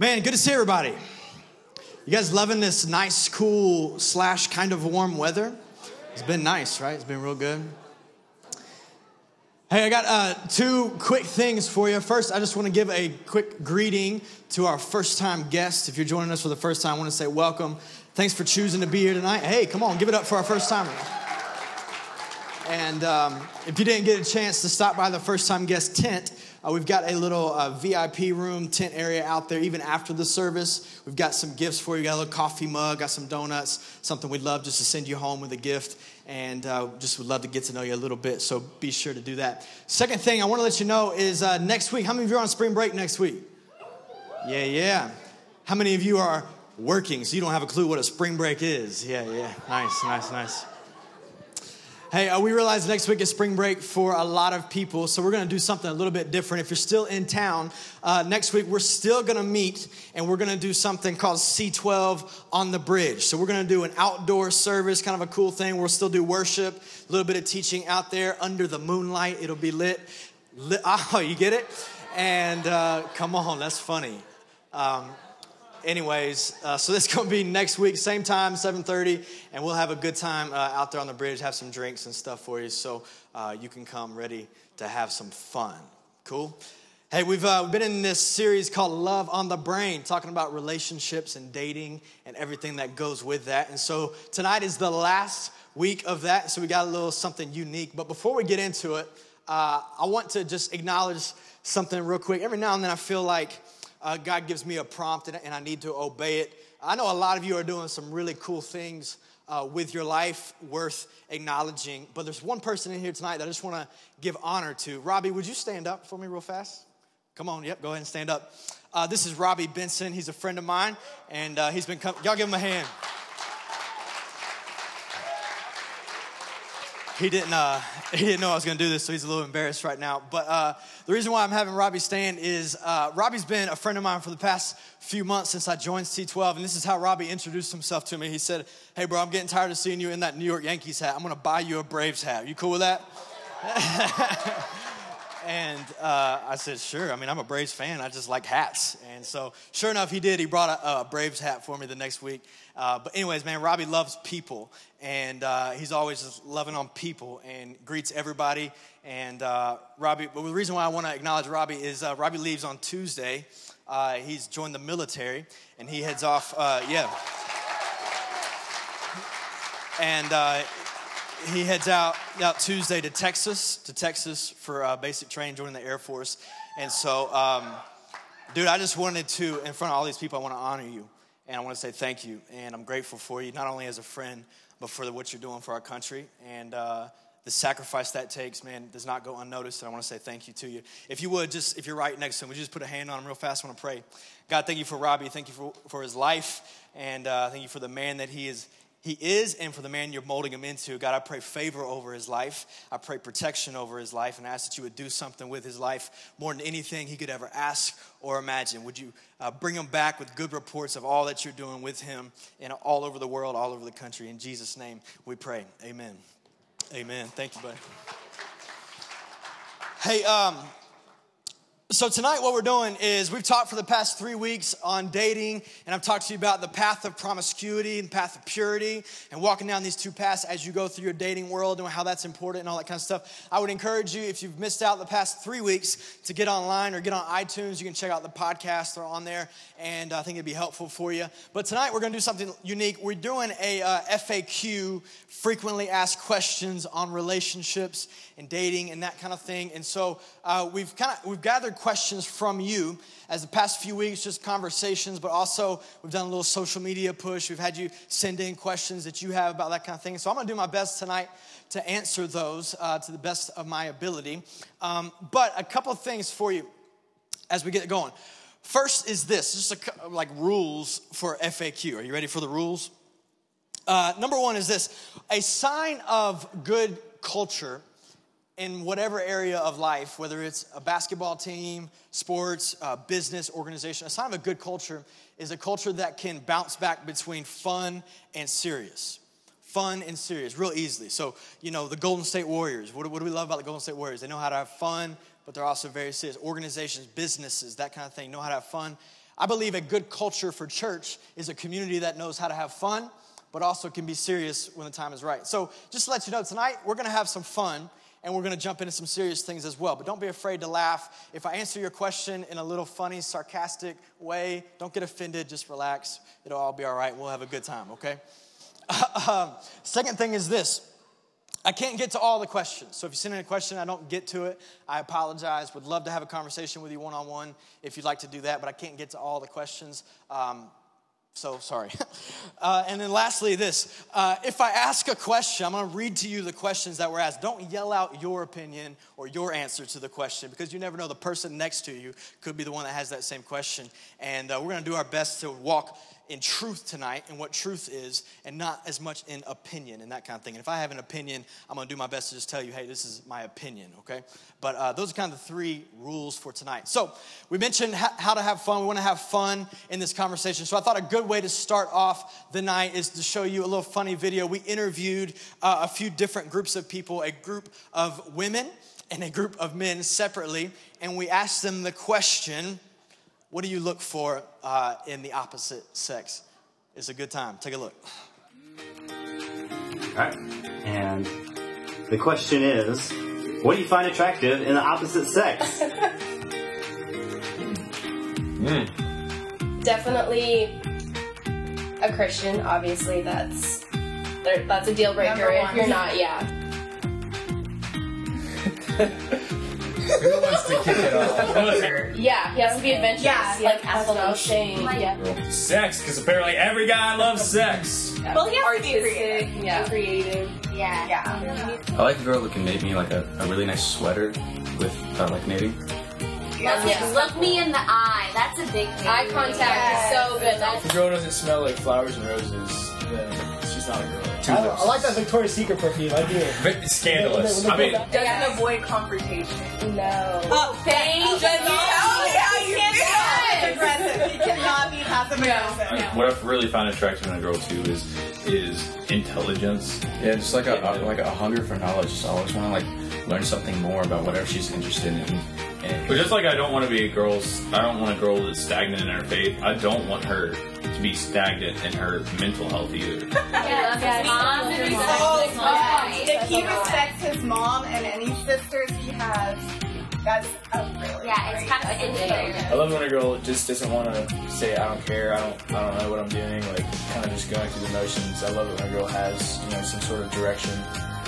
Man, good to see everybody. You guys loving this nice, cool, / kind of warm weather? It's been nice, right? It's been real good. Hey, I got two quick things for you. First, I just want to give a quick greeting to our first-time guests. If you're joining us for the first time, I want to say welcome. Thanks for choosing to be here tonight. Hey, come on, give it up for our first-timers. And if you didn't get a chance to stop by the first-time guest tent, we've got a little VIP room, tent area out there, even after the service. We've got some gifts for you. Got a little coffee mug, got some donuts, something we'd love just to send you home with a gift, and just would love to get to know you a little bit, so be sure to do that. Second thing I want to let you know is next week, how many of you are on spring break next week? Yeah. How many of you are working, so you don't have a clue what a spring break is? Yeah. Nice. Hey, we realize next week is spring break for a lot of people, so we're going to do something a little bit different. If you're still in town, next week we're still going to meet, and we're going to do something called C12 on the Bridge. So we're going to do an outdoor service, kind of a cool thing. We'll still do worship, a little bit of teaching out there under the moonlight. It'll be lit. Oh, you get it? And come on, that's funny. Anyways, so that's going to be next week, same time, 7:30, and we'll have a good time out there on the bridge, have some drinks and stuff for you, so you can come ready to have some fun. Cool? Hey, we've been in this series called Love on the Brain, talking about relationships and dating and everything that goes with that. And so tonight is the last week of that, so we got a little something unique. But before we get into it, I want to just acknowledge something real quick. Every now and then I feel like God gives me a prompt, and I need to obey it. I know a lot of you are doing some really cool things with your life worth acknowledging, but there's one person in here tonight that I just want to give honor to. Robbie, would you stand up for me real fast? Come on, yep, go ahead and stand up. This is Robbie Benson. He's a friend of mine, and he's been coming. Y'all give him a hand. He didn't know I was going to do this, so he's a little embarrassed right now. But the reason why I'm having Robbie stand is Robbie's been a friend of mine for the past few months since I joined C12, and this is how Robbie introduced himself to me. He said, "Hey, bro, I'm getting tired of seeing you in that New York Yankees hat. I'm going to buy you a Braves hat. You cool with that?" And I said, sure. I mean, I'm a Braves fan. I just like hats. And so sure enough, he did. He brought a Braves hat for me the next week. But anyways, man, Robbie loves people. And he's always just loving on people and greets everybody. And Robbie, but the reason why I want to acknowledge Robbie is Robbie leaves on Tuesday. He's joined the military. And he heads off, And he heads out Tuesday to Texas for basic training, joining the Air Force. And so, dude, I just wanted to, in front of all these people, I want to honor you. And I want to say thank you. And I'm grateful for you, not only as a friend, but for what you're doing for our country. And the sacrifice that takes, man, does not go unnoticed. And I want to say thank you to you. If you would, if you're right next to him, would you just put a hand on him real fast? I want to pray. God, thank you for Robbie. Thank you for his life. And thank you for the man that he is, and for the man you're molding him into. God, I pray favor over his life. I pray protection over his life, and I ask that you would do something with his life more than anything he could ever ask or imagine. Would you bring him back with good reports of all that you're doing with him and all over the world, all over the country. In Jesus' name we pray. Amen. Amen. Thank you, buddy. Hey, so tonight what we're doing is we've talked for the past 3 weeks on dating, and I've talked to you about the path of promiscuity and path of purity and walking down these two paths as you go through your dating world and how that's important and all that kind of stuff. I would encourage you, if you've missed out the past 3 weeks, to get online or get on iTunes. You can check out the podcast. They're on there, and I think it'd be helpful for you. But tonight we're going to do something unique. We're doing a FAQ, frequently asked questions on relationships and dating and that kind of thing. And so we've gathered questions from you as the past few weeks, just conversations, but also we've done a little social media push. We've had you send in questions that you have about that kind of thing. So I'm going to do my best tonight to answer those to the best of my ability. But a couple of things for you as we get going. First is this, just like rules for FAQ. Are you ready for the rules? Number one is this: a sign of good culture in whatever area of life, whether it's a basketball team, sports, business, organization, a sign of a good culture is a culture that can bounce back between fun and serious real easily. So, you know, the Golden State Warriors, what do we love about the Golden State Warriors? They know how to have fun, but they're also very serious. Organizations, businesses, that kind of thing, know how to have fun. I believe a good culture for church is a community that knows how to have fun, but also can be serious when the time is right. So just to let you know, tonight we're going to have some fun, and we're going to jump into some serious things as well. But don't be afraid to laugh. If I answer your question in a little funny, sarcastic way, don't get offended. Just relax. It'll all be all right. We'll have a good time, okay? Second thing is this. I can't get to all the questions. So if you send in a question, I don't get to it. I apologize. Would love to have a conversation with you one-on-one if you'd like to do that, but I can't get to all the questions. So sorry. And then lastly, this. If I ask a question, I'm going to read to you the questions that were asked. Don't yell out your opinion or your answer to the question, because you never know, the person next to you could be the one that has that same question. And we're going to do our best to walk in truth tonight and what truth is, and not as much in opinion and that kind of thing. And if I have an opinion, I'm going to do my best to just tell you, hey, this is my opinion, okay? But those are kind of the three rules for tonight. So we mentioned how to have fun. We want to have fun in this conversation. So I thought a good way to start off the night is to show you a little funny video. We interviewed a few different groups of people, a group of women and a group of men separately, and we asked them the question, what do you look for in the opposite sex? It's a good time. Take a look. All right. And the question is, what do you find attractive in the opposite sex? Definitely a Christian. Obviously, that's a deal breaker if you're not. Yeah. Who wants to kick it off? Yeah, he has to be adventurous. Yeah, like absolute like, yeah. Sex, because apparently every guy loves sex. Yeah. Well, he has to be creative. Yeah. Creative. Yeah. Yeah. I like a girl who can make me like a really nice sweater with like knitting. Yeah. Look me in the eye. That's a big thing. Eye contact is so good. If a girl doesn't smell like flowers and roses, then she's not a girl. I like that Victoria's Secret perfume. I do. It's scandalous. I mean, doesn't avoid confrontation. No. Oh, thank you. You can't be passive aggressive. You cannot be passive aggressive. No. What I've really found attractive in a girl too is intelligence. Yeah, just like a hunger for knowledge. Just always want to like learn something more about whatever she's interested in. But just like I don't want to be a girl, I don't want a girl that's stagnant in her faith. I don't want her to be stagnant in her mental health either. If he respects his mom and any sisters he has, that's really it's kind of interesting. I love when a girl just doesn't want to say I don't care, I don't know what I'm doing, like kind of just going through the motions. I love it when a girl has some sort of direction.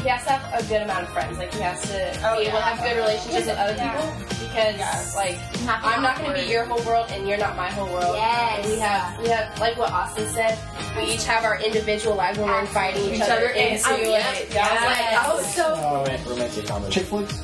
He has to have a good amount of friends. Like, he has to be able to have good relationships with other people. Because, like, I'm not going to be your whole world and you're not my whole world. Yes. And we have, like what Austin said, we each have our individual lives when we're fighting each other into it. That was so cool. Romantic comedy. Chick flicks?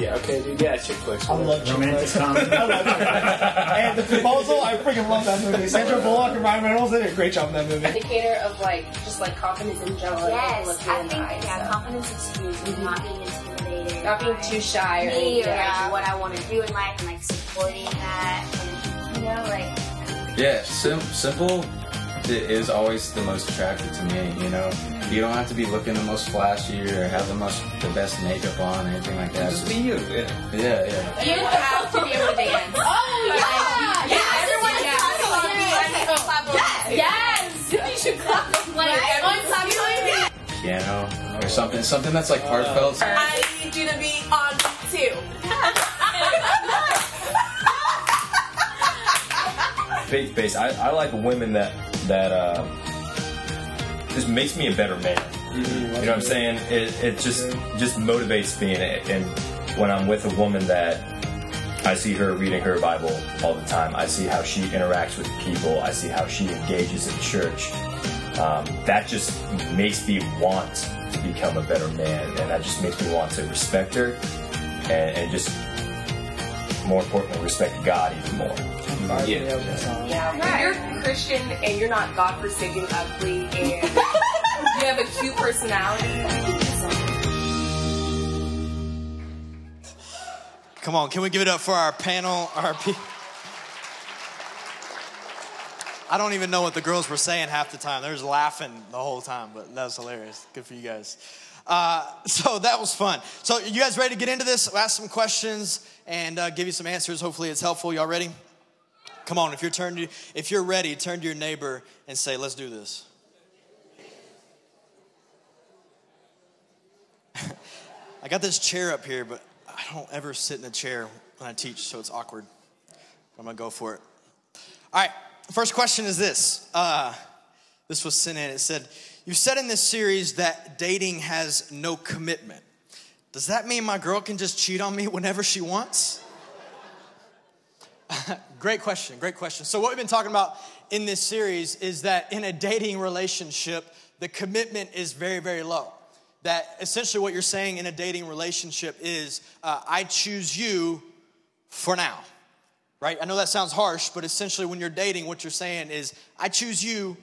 Yeah, okay, dude. Yeah, Chick flicks. I love Chick flicks. Romantic comedy. I love Chick flicks. And The Proposal, I freaking love that movie. Sandra Bullock and Ryan Reynolds did a great job in that movie. Indicator of, just confidence in general. Yes, I think confidence is huge. Not being intimidated. Not being too shy or anything. What I want to do in life and, supporting that. And, yeah, simple is always the most attractive to me, You don't have to be looking the most flashy or have the best makeup on or anything like that. Just be you. Yeah, yeah. Yeah. You have to be able to dance. Oh, yeah! Yeah, everyone has to clap along. Yes! You should clap along. Everyone clap along. Piano or something that's like heartfelt. I need you to be on too. Faith-based. I like women that just makes me a better man. Mm-hmm. You know what I'm saying? It just motivates me, and when I'm with a woman that I see her reading her Bible all the time, I see how she interacts with people, I see how she engages in church. That just makes me want to become a better man, and that just makes me want to respect her, and just more importantly, respect God even more. Yeah. If you're Christian and you're not God-forsaken ugly and you have a cute personality. Come on, can we give it up for our panel? I don't even know what the girls were saying half the time. They were just laughing the whole time, but that was hilarious. Good for you guys. So that was fun. So you guys ready to get into this? I'll ask some questions and give you some answers. Hopefully it's helpful. Y'all ready? Come on, if you're ready, turn to your neighbor and say, let's do this. I got this chair up here, but I don't ever sit in a chair when I teach, so it's awkward. I'm going to go for it. All right, first question is this. This was sent in. It said, you've said in this series that dating has no commitment. Does that mean my girl can just cheat on me whenever she wants? Great question, great question. So what we've been talking about in this series is that in a dating relationship, the commitment is very, very low. That essentially what you're saying in a dating relationship is, I choose you for now, right? I know that sounds harsh, but essentially when you're dating, what you're saying is, I choose you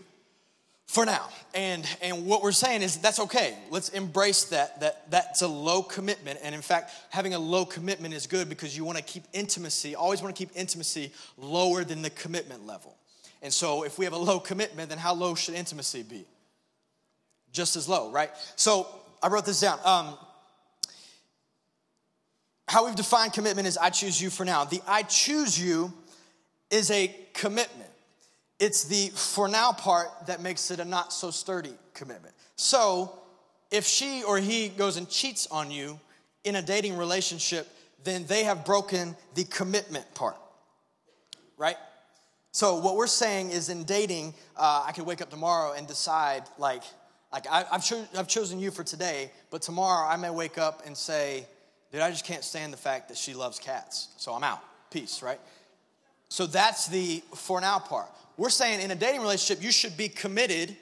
for now. And what we're saying is, that's okay. Let's embrace that that's a low commitment. And in fact, having a low commitment is good because you want to keep intimacy, always want to keep intimacy lower than the commitment level. And so if we have a low commitment, then how low should intimacy be? Just as low, right? So I wrote this down. How we've defined commitment is I choose you for now. The I choose you is a commitment. It's the for now part that makes it a not so sturdy commitment. So if she or he goes and cheats on you in a dating relationship, then they have broken the commitment part, right? So what we're saying is in dating, I could wake up tomorrow and decide like I've chosen you for today, but tomorrow I may wake up and say, dude, I just can't stand the fact that she loves cats, so I'm out. Peace, right? So that's the for now part. We're saying in a dating relationship, you should be committed.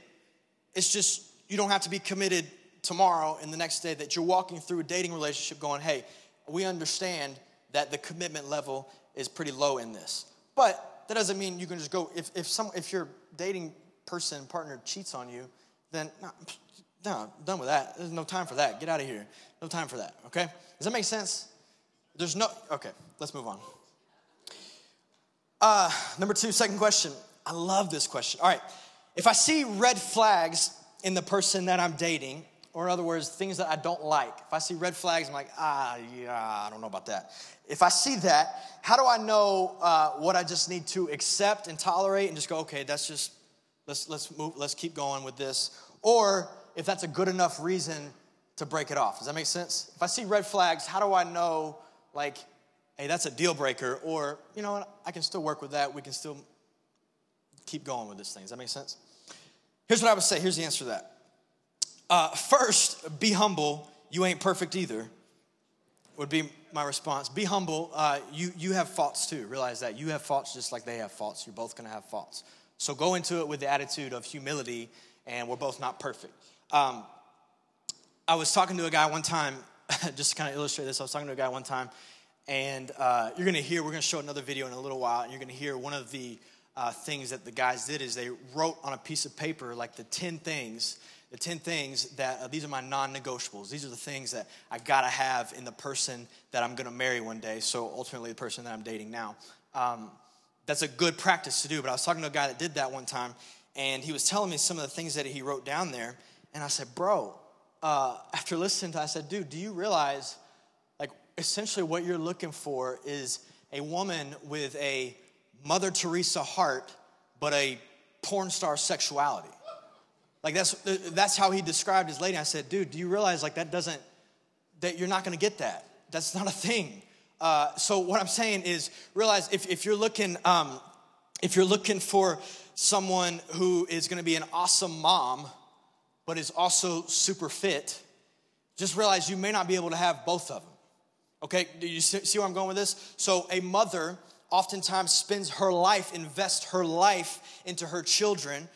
It's just you don't have to be committed tomorrow and the next day that you're walking through a dating relationship going, hey, we understand that the commitment level is pretty low in this. But that doesn't mean you can just go, if your dating person, partner cheats on you, then no, done with that. There's no time for that. Get out of here. No time for that, okay? Does that make sense? Okay, let's move on. Number two, second question. I love this question. All right, if I see red flags in the person that I'm dating, or in other words, things that I don't like, if I see red flags, I'm like, I don't know about that. If I see that, how do I know what I just need to accept and tolerate and just go, okay, that's just, let's move, let's keep going with this, or if that's a good enough reason to break it off. Does that make sense? If I see red flags, how do I know, like, hey, that's a deal breaker, or, you know what, I can still work with that. We can still keep going with this thing. Does that make sense? Here's what I would say. Here's the answer to that. First, be humble. You ain't perfect either would be my response. Be humble. You have faults too. Realize that. You have faults just like they have faults. You're both going to have faults. So go into it with the attitude of humility, and we're both not perfect. I was talking to a guy one time, just to kind of illustrate this, and you're going to hear, we're going to show another video in a little while, and you're going to hear one of the things that the guys did is they wrote on a piece of paper like the 10 things that these are my non-negotiables. These are the things that I got to have in the person that I'm going to marry one day, so ultimately the person that I'm dating now. That's a good practice to do, but I was talking to a guy that did that one time, and he was telling me some of the things that he wrote down there, and I said, bro, after listening to it, I said, dude, do you realize essentially what you're looking for is a woman with a Mother Teresa heart, but a porn star sexuality. Like that's how he described his lady. I said, dude, do you realize that you're not going to get that? That's not a thing. So what I'm saying is realize if you're looking for someone who is going to be an awesome mom, but is also super fit, just realize you may not be able to have both of them. Okay, do you see where I'm going with this? So a mother oftentimes invests her life into her children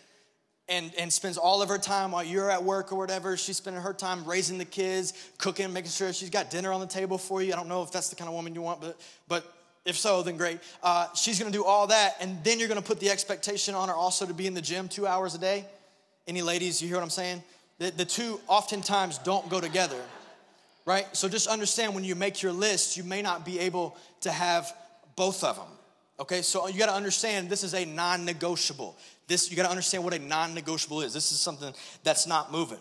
and spends all of her time while you're at work or whatever. She's spending her time raising the kids, cooking, making sure she's got dinner on the table for you. I don't know if that's the kind of woman you want, but if so, then great. She's going to do all that, and then you're going to put the expectation on her also to be in the gym 2 hours a day. Any ladies, you hear what I'm saying? The two oftentimes don't go together. Right? So just understand when you make your list, you may not be able to have both of them. Okay? So you got to understand this is a non-negotiable. You got to understand what a non-negotiable is. This is something that's not moving.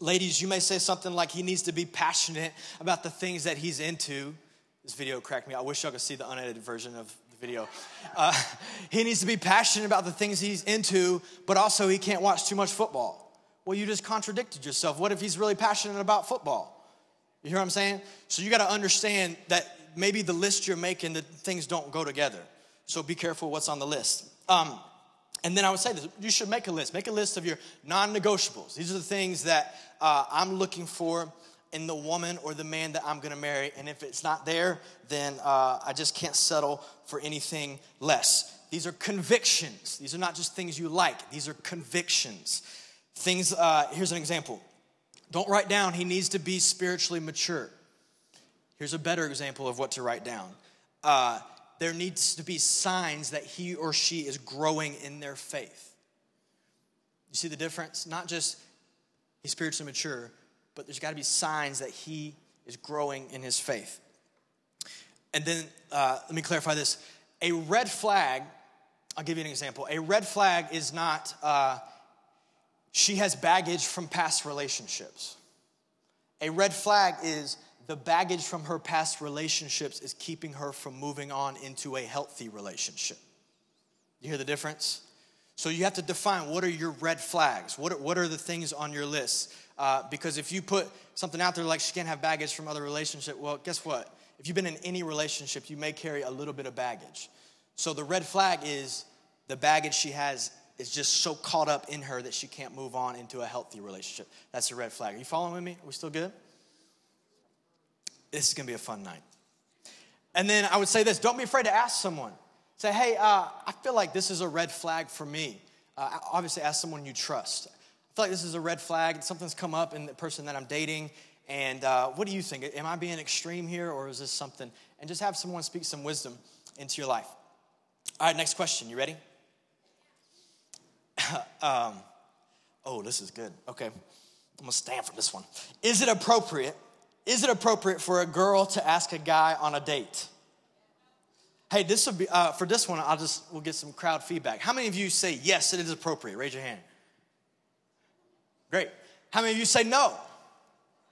Ladies, you may say something like he needs to be passionate about the things that he's into. This video cracked me. I wish y'all could see the unedited version of the video. He needs to be passionate about the things he's into, but also he can't watch too much football. Well, you just contradicted yourself. What if he's really passionate about football? You hear what I'm saying? So you got to understand that maybe the list you're making, the things don't go together. So be careful what's on the list. And then I would say this, you should make a list. Make a list of your non-negotiables. These are the things that I'm looking for in the woman or the man that I'm going to marry. And if it's not there, then I just can't settle for anything less. These are convictions. These are not just things you like. These are convictions. Things, here's an example. Don't write down, he needs to be spiritually mature. Here's a better example of what to write down. There needs to be signs that he or she is growing in their faith. You see the difference? Not just he's spiritually mature, but there's got to be signs that he is growing in his faith. And then let me clarify this. A red flag, I'll give you an example. A red flag is not... she has baggage from past relationships. A red flag is the baggage from her past relationships is keeping her from moving on into a healthy relationship. You hear the difference? So you have to define, what are your red flags? What are the things on your list? Because if you put something out there like she can't have baggage from other relationships, well, guess what? If you've been in any relationship, you may carry a little bit of baggage. So the red flag is the baggage she has is just so caught up in her that she can't move on into a healthy relationship. That's a red flag. Are you following with me? Are we still good? This is going to be a fun night. And then I would say this. Don't be afraid to ask someone. Say, hey, I feel like this is a red flag for me. Obviously, ask someone you trust. I feel like this is a red flag. Something's come up in the person that I'm dating. And what do you think? Am I being extreme here, or is this something? And just have someone speak some wisdom into your life. All right, next question. You ready? Oh, this is good. Okay, I'm going to stand for this one. Is it appropriate for a girl to ask a guy on a date? Hey, this would be, for this one, we'll get some crowd feedback. How many of you say, yes, it is appropriate? Raise your hand. Great. How many of you say, no,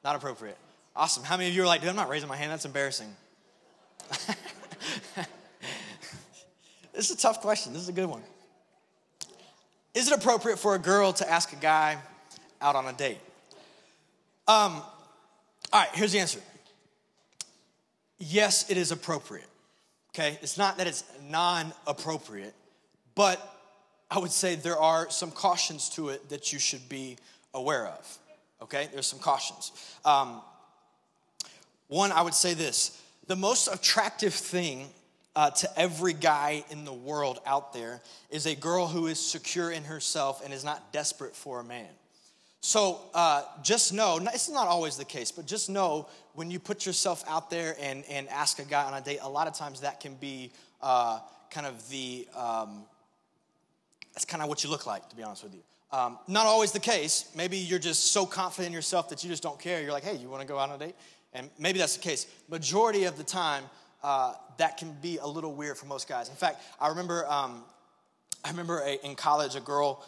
not appropriate? Awesome. How many of you are like, dude, I'm not raising my hand. That's embarrassing. This is a tough question. This is a good one. Is it appropriate for a girl to ask a guy out on a date? All right, here's the answer. Yes, it is appropriate, okay? It's not that it's non-appropriate, but I would say there are some cautions to it that you should be aware of, okay? There's some cautions. One, I would say this. The most attractive thing to every guy in the world out there is a girl who is secure in herself and is not desperate for a man. So just know, it's not always the case, but just know when you put yourself out there and ask a guy on a date, a lot of times that can be that's kind of what you look like, to be honest with you. Not always the case. Maybe you're just so confident in yourself that you just don't care. You're like, hey, you want to go out on a date? And maybe that's the case. Majority of the time, that can be a little weird for most guys. In fact, I remember in college, a girl,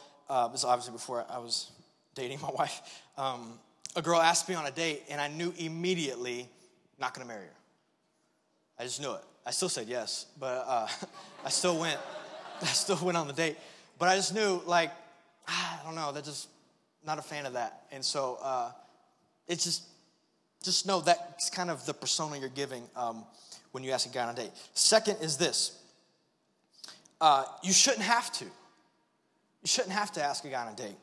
this is obviously before I was dating my wife, a girl asked me on a date, and I knew immediately not going to marry her. I just knew it. I still said yes, but I still went on the date. But I just knew, like, I don't know, that's just not a fan of that. And so it's just know that's kind of the persona you're giving when you ask a guy on a date. Second is this. You shouldn't have to. You shouldn't have to ask a guy on a date.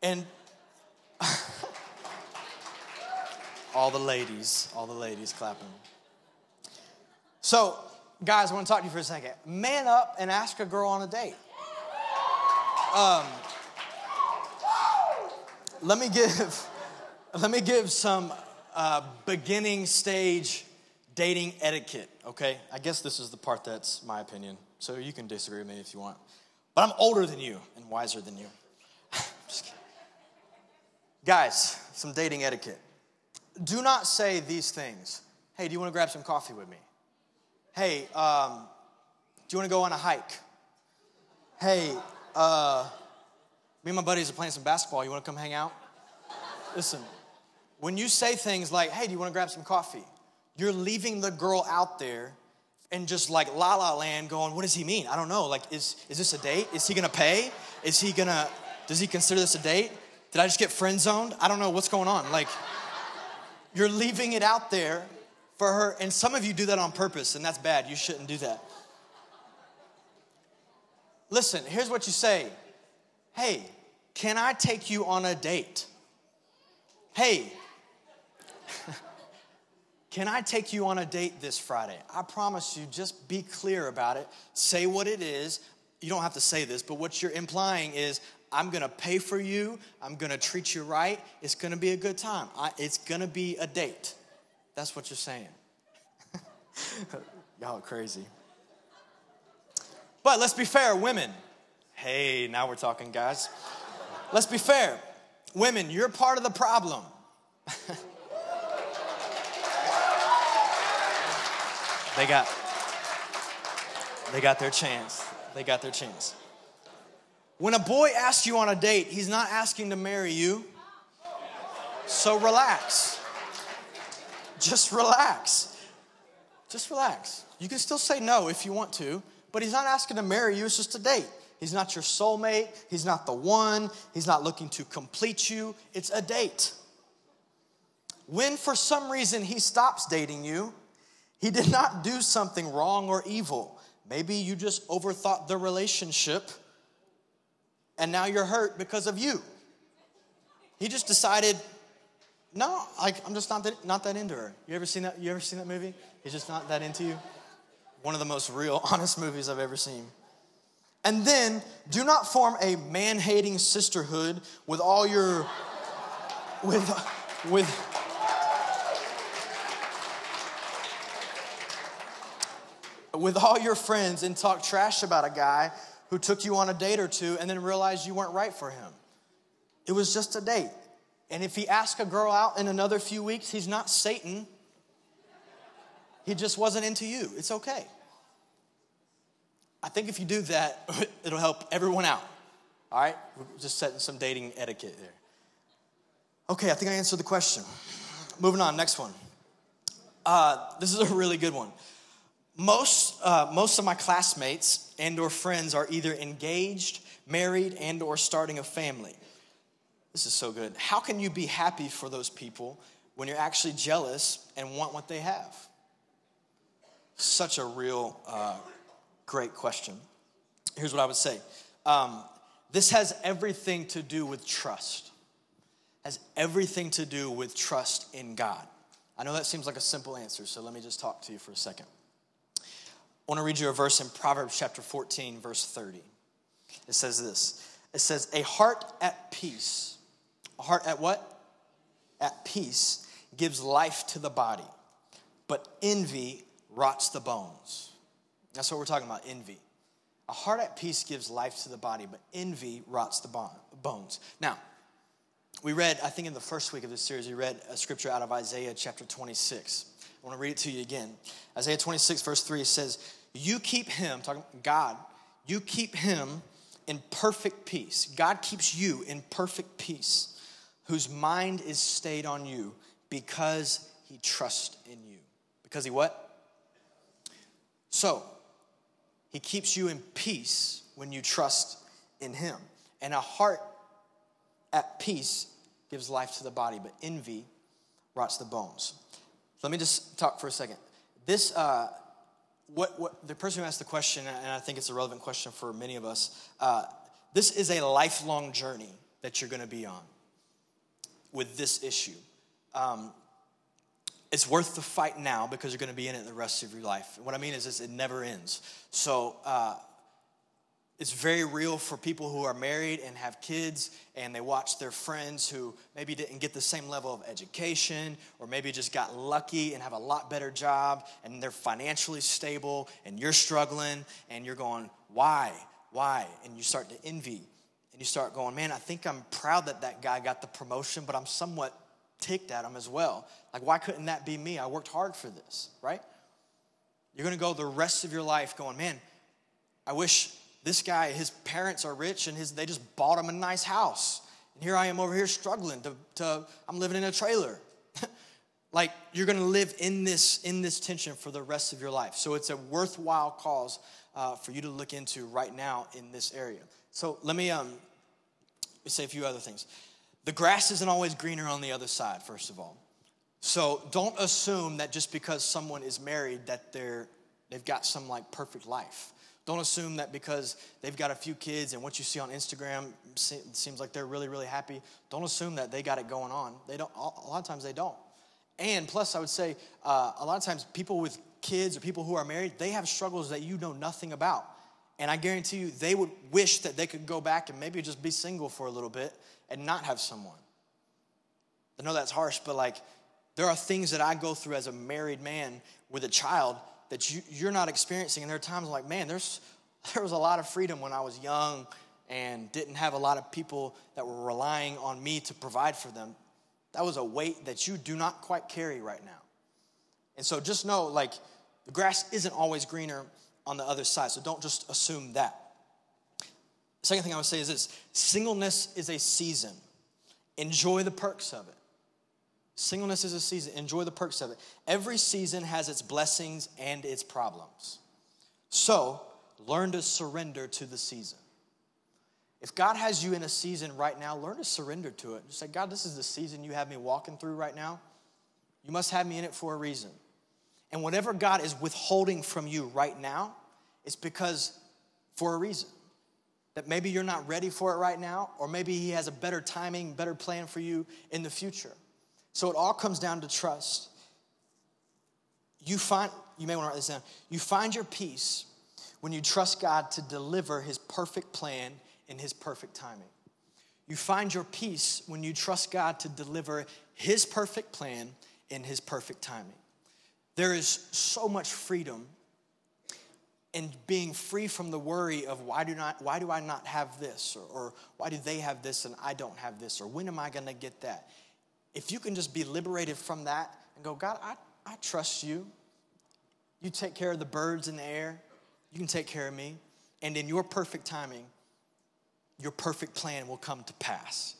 And all the ladies clapping. So, guys, I want to talk to you for a second. Man up and ask a girl on a date. Let me give some beginning stage dating etiquette, okay? I guess this is the part that's my opinion, so you can disagree with me if you want. But I'm older than you and wiser than you. Just kidding. Guys, some dating etiquette. Do not say these things. Hey, do you want to grab some coffee with me? Hey, do you want to go on a hike? Hey, me and my buddies are playing some basketball. You want to come hang out? Listen, when you say things like, hey, do you want to grab some coffee? You're leaving the girl out there and just like La La Land going, what does he mean? I don't know. Like, is this a date? Is he gonna pay? Is he gonna, does he consider this a date? Did I just get friend zoned? I don't know what's going on. Like, you're leaving it out there for her. And some of you do that on purpose, and that's bad. You shouldn't do that. Listen, here's what you say. Hey, can I take you on a date? Hey, can I take you on a date this Friday? I promise you, just be clear about it. Say what it is. You don't have to say this, but what you're implying is, I'm going to pay for you. I'm going to treat you right. It's going to be a good time. It's going to be a date. That's what you're saying. Y'all are crazy. But let's be fair, women. Hey, now we're talking, guys. Let's be fair. Women, you're part of the problem. They got their chance. They got their chance. When a boy asks you on a date, he's not asking to marry you. So relax. Just relax. Just relax. You can still say no if you want to, but he's not asking to marry you. It's just a date. He's not your soulmate. He's not the one. He's not looking to complete you. It's a date. When for some reason he stops dating you, he did not do something wrong or evil. Maybe you just overthought the relationship. And now you're hurt because of you. He just decided, no, like, I'm just not that into her. You ever seen that movie? He's just not that into you. One of the most real, honest movies I've ever seen. And then, do not form a man-hating sisterhood with all your, with all your friends and talk trash about a guy who took you on a date or two and then realized you weren't right for him. It was just a date. And if he asked a girl out in another few weeks, he's not Satan. He just wasn't into you. It's okay. I think if you do that, it'll help everyone out. All right? We're just setting some dating etiquette there. Okay, I think I answered the question. Moving on, next one. This is a really good one. Most of my classmates and or friends are either engaged, married, and or starting a family. This is so good. How can you be happy for those people when you're actually jealous and want what they have? Such a real great question. Here's what I would say. This has everything to do with trust. Has everything to do with trust in God. I know that seems like a simple answer, so let me just talk to you for a second. I want to read you a verse in Proverbs chapter 14, verse 30. It says this. It says, a heart at peace. A heart at what? At peace gives life to the body, but envy rots the bones. That's what we're talking about, envy. A heart at peace gives life to the body, but envy rots the bones. Now, we read, I think in the first week of this series, we read a scripture out of Isaiah chapter 26. I want to read it to you again. Isaiah 26, verse 3 says, you keep him, talking God, you keep him in perfect peace. God keeps you in perfect peace, whose mind is stayed on you because he trusts in you. Because he what? So, he keeps you in peace when you trust in him. And a heart at peace gives life to the body, but envy rots the bones. Let me just talk for a second. This, the person who asked the question, and I think it's a relevant question for many of us, this is a lifelong journey that you're going to be on with this issue. It's worth the fight now because you're going to be in it the rest of your life. And what I mean is this, it never ends. So it's very real for people who are married and have kids and they watch their friends who maybe didn't get the same level of education or maybe just got lucky and have a lot better job and they're financially stable and you're struggling and you're going, why? Why? And you start to envy and you start going, man, I think I'm proud that that guy got the promotion, but I'm somewhat ticked at him as well. Like, why couldn't that be me? I worked hard for this, right? You're going to go the rest of your life going, man, I wish this guy, his parents are rich, and they just bought him a nice house. And here I am over here struggling. I'm living in a trailer. Like, you're going to live in this tension for the rest of your life. So it's a worthwhile cause for you to look into right now in this area. So let me say a few other things. The grass isn't always greener on the other side, first of all. So don't assume that just because someone is married that they've got some, like, perfect life. Don't assume that because they've got a few kids and what you see on Instagram seems like they're really, really happy. Don't assume that they got it going on. They don't. A lot of times they don't. And plus, I would say a lot of times people with kids or people who are married, they have struggles that you know nothing about. And I guarantee you they would wish that they could go back and maybe just be single for a little bit and not have someone. I know that's harsh, but, like, there are things that I go through as a married man with a child that you're not experiencing. And there are times I'm like, man, there was a lot of freedom when I was young and didn't have a lot of people that were relying on me to provide for them. That was a weight that you do not quite carry right now. And so just know, like, the grass isn't always greener on the other side. So don't just assume that. Second thing I would say is this: singleness is a season. Enjoy the perks of it. Singleness is a season. Enjoy the perks of it. Every season has its blessings and its problems. So learn to surrender to the season. If God has you in a season right now, learn to surrender to it. Just say, God, this is the season you have me walking through right now. You must have me in it for a reason. And whatever God is withholding from you right now, it's because for a reason. That maybe you're not ready for it right now, or maybe he has a better timing, better plan for you in the future. So it all comes down to trust. You may want to write this down. You find your peace when you trust God to deliver his perfect plan in his perfect timing. You find your peace when you trust God to deliver his perfect plan in his perfect timing. There is so much freedom in being free from the worry of why do I not have this, or why do they have this and I don't have this, or when am I going to get that? If you can just be liberated from that and go, God, I trust you. You take care of the birds in the air. You can take care of me. And in your perfect timing, your perfect plan will come to pass.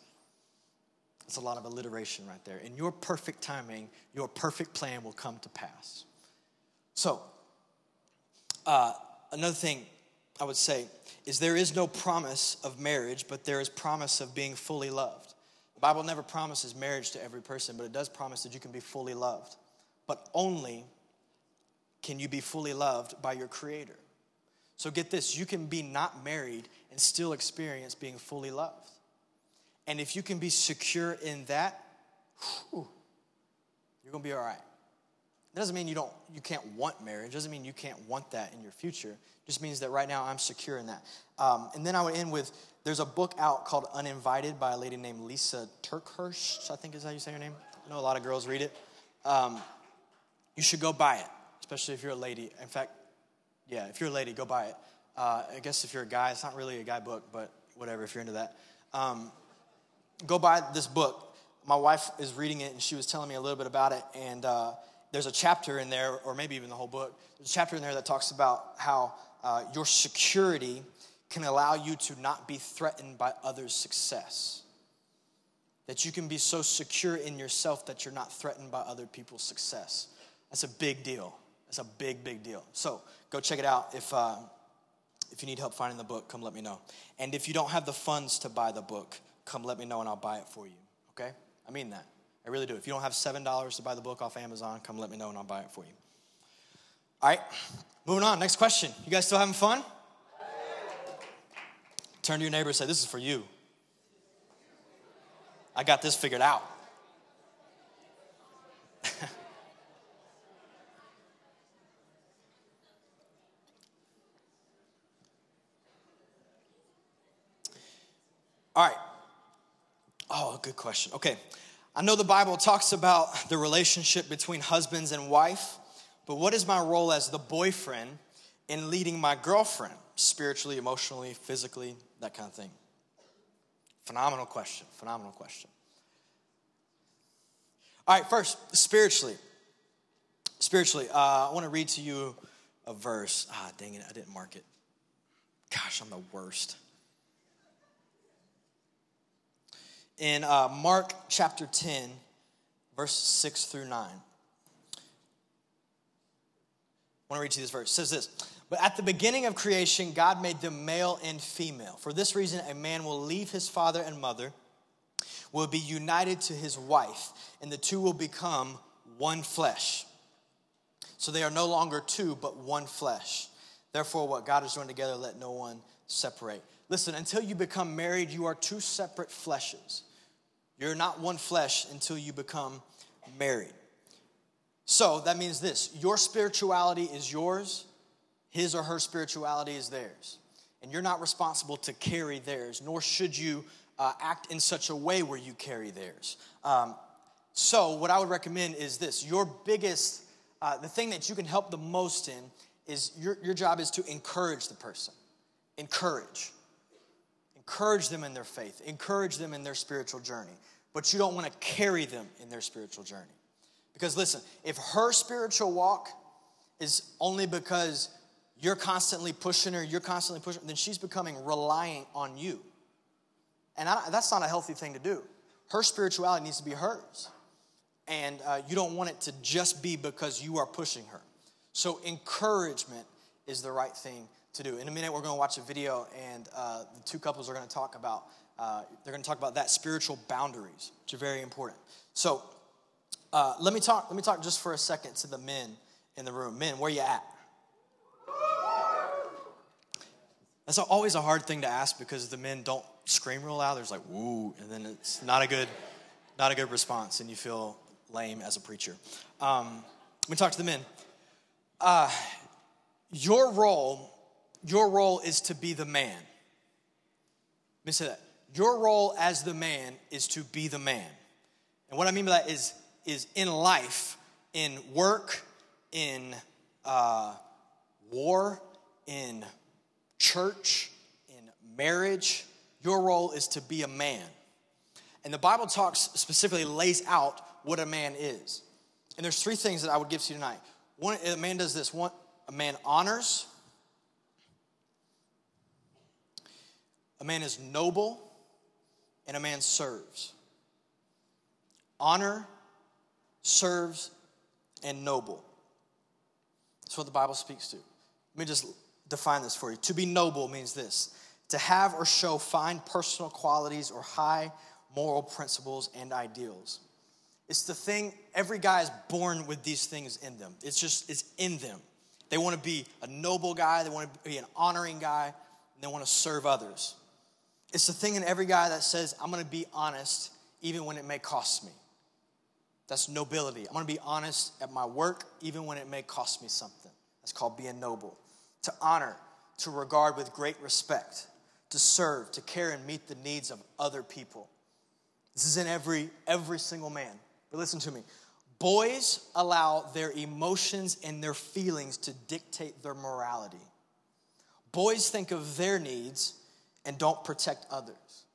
That's a lot of alliteration right there. In your perfect timing, your perfect plan will come to pass. So another thing I would say is there is no promise of marriage, but there is promise of being fully loved. The Bible never promises marriage to every person, but it does promise that you can be fully loved. But only can you be fully loved by your Creator. So get this, you can be not married and still experience being fully loved. And if you can be secure in that, you're going to be all right. That doesn't mean you can't want marriage. It doesn't mean you can't want that in your future. It just means that right now I'm secure in that. And then I would end with, there's a book out called Uninvited by a lady named Lisa Turkhurst, I think is how you say her name. I know a lot of girls read it. You should go buy it, especially if you're a lady. In fact, yeah, if you're a lady, go buy it. I guess if you're a guy, it's not really a guy book, but whatever, if you're into that. Go buy this book. My wife is reading it, and she was telling me a little bit about it. And there's a chapter in there, or maybe even the whole book, there's a chapter in there that talks about how your security can allow you to not be threatened by others' success. That you can be so secure in yourself that you're not threatened by other people's success. That's a big deal. That's a big, big deal. So go check it out. If you need help finding the book, come let me know. And if you don't have the funds to buy the book, come let me know and I'll buy it for you, okay? I mean that. I really do. If you don't have $7 to buy the book off Amazon, come let me know and I'll buy it for you. All right, moving on. Next question. You guys still having fun? Turn to your neighbor and say, this is for you. I got this figured out. All right. Oh, good question. Okay. I know the Bible talks about the relationship between husbands and wife, but what is my role as the boyfriend in leading my girlfriend spiritually, emotionally, physically? That kind of thing. Phenomenal question. Phenomenal question. All right, first, spiritually. Spiritually, I want to read to you a verse. Ah, dang it, I didn't mark it. Gosh, I'm the worst. In Mark chapter 10, verse 6 through 9. I want to read to you this verse. It says this, "But at the beginning of creation, God made them male and female. For this reason, a man will leave his father and mother, will be united to his wife, and the two will become one flesh. So they are no longer two, but one flesh. Therefore, what God has joined together, let no one separate." Listen, until you become married, you are two separate fleshes. You're not one flesh until you become married. So that means this, your spirituality is yours, his or her spirituality is theirs. And you're not responsible to carry theirs, nor should you act in such a way where you carry theirs. So what I would recommend is this, your biggest, the thing that you can help the most in is your job is to encourage the person. Encourage them in their faith. Encourage them in their spiritual journey. But you don't want to carry them in their spiritual journey. Because listen, if her spiritual walk is only because you're constantly pushing her, then she's becoming reliant on you. And that's not a healthy thing to do. Her spirituality needs to be hers. And you don't want it to just be because you are pushing her. So encouragement is the right thing to do. In a minute, we're going to watch a video, and the two couples are going to talk about, that spiritual boundaries, which are very important. So let me talk just for a second to the men in the room. Men, where you at? That's always a hard thing to ask because the men don't scream real loud. They're just like, woo, and then it's not a good response, and you feel lame as a preacher. Let me talk to the men. Your role is to be the man. Let me say that. Your role as the man is to be the man. And what I mean by that is in life, in work, in war, in church, in marriage, your role is to be a man. And the Bible talks specifically, lays out what a man is. And there's three things that I would give to you tonight. One, a man does this. One, a man honors. A man is noble, and a man serves. Honor, serves, and noble. That's what the Bible speaks to. Let me just define this for you. To be noble means this: to have or show fine personal qualities or high moral principles and ideals. It's the thing, every guy is born with these things in them. It's in them. They want to be a noble guy. They want to be an honoring guy. And they want to serve others. It's the thing in every guy that says, I'm going to be honest even when it may cost me. That's nobility. I'm going to be honest at my work even when it may cost me something. That's called being noble. To honor, to regard with great respect, to serve, to care and meet the needs of other people. This is in every single man. But listen to me. Boys allow their emotions and their feelings to dictate their morality. Boys think of their needs and don't protect others.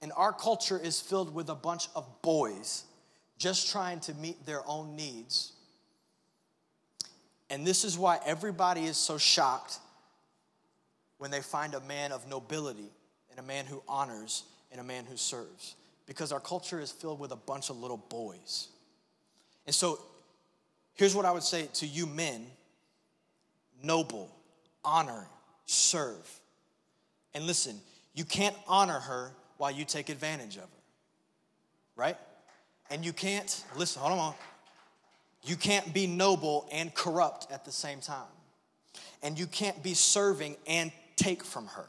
And our culture is filled with a bunch of boys just trying to meet their own needs. And this is why everybody is so shocked when they find a man of nobility and a man who honors and a man who serves. Because our culture is filled with a bunch of little boys. And so here's what I would say to you men: noble, honor, serve. And listen, you can't honor her while you take advantage of her, right? And you can't, listen, hold on. You can't be noble and corrupt at the same time. And you can't be serving and take from her.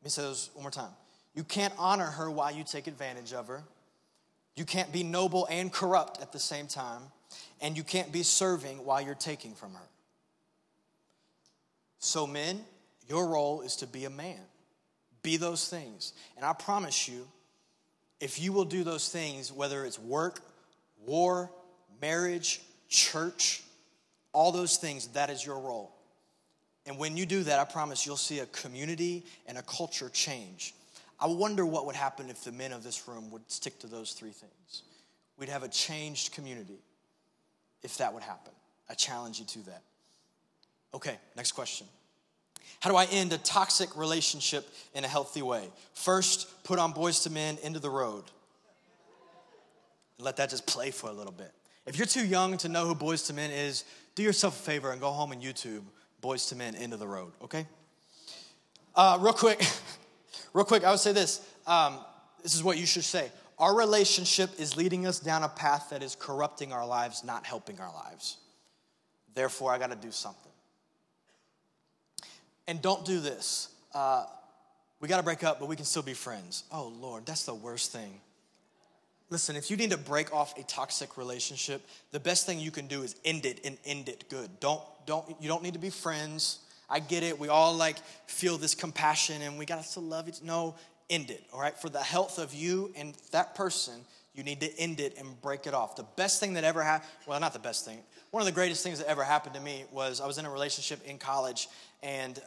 Let me say this one more time. You can't honor her while you take advantage of her. You can't be noble and corrupt at the same time. And you can't be serving while you're taking from her. So men, your role is to be a man. Be those things. And I promise you, if you will do those things, whether it's work, war, marriage, church, all those things, that is your role. And when you do that, I promise you'll see a community and a culture change. I wonder what would happen if the men of this room would stick to those three things. We'd have a changed community if that would happen. I challenge you to that. Okay, next question. How do I end a toxic relationship in a healthy way? First, put on Boyz II Men, End of the Road. Let that just play for a little bit. If you're too young to know who Boyz II Men is, do yourself a favor and go home and YouTube Boyz II Men, End of the Road, okay? Real quick, I would say this. This is what you should say. Our relationship is leading us down a path that is corrupting our lives, not helping our lives. Therefore, I got to do something. And don't do this. We got to break up, but we can still be friends. Oh, Lord, that's the worst thing. Listen, if you need to break off a toxic relationship, the best thing you can do is end it and end it good. You don't need to be friends. I get it. We all, feel this compassion, and we got to still love it. No, end it, all right? For the health of you and that person, you need to end it and break it off. The best thing that ever happened, well, not the best thing. One of the greatest things that ever happened to me was I was in a relationship in college, and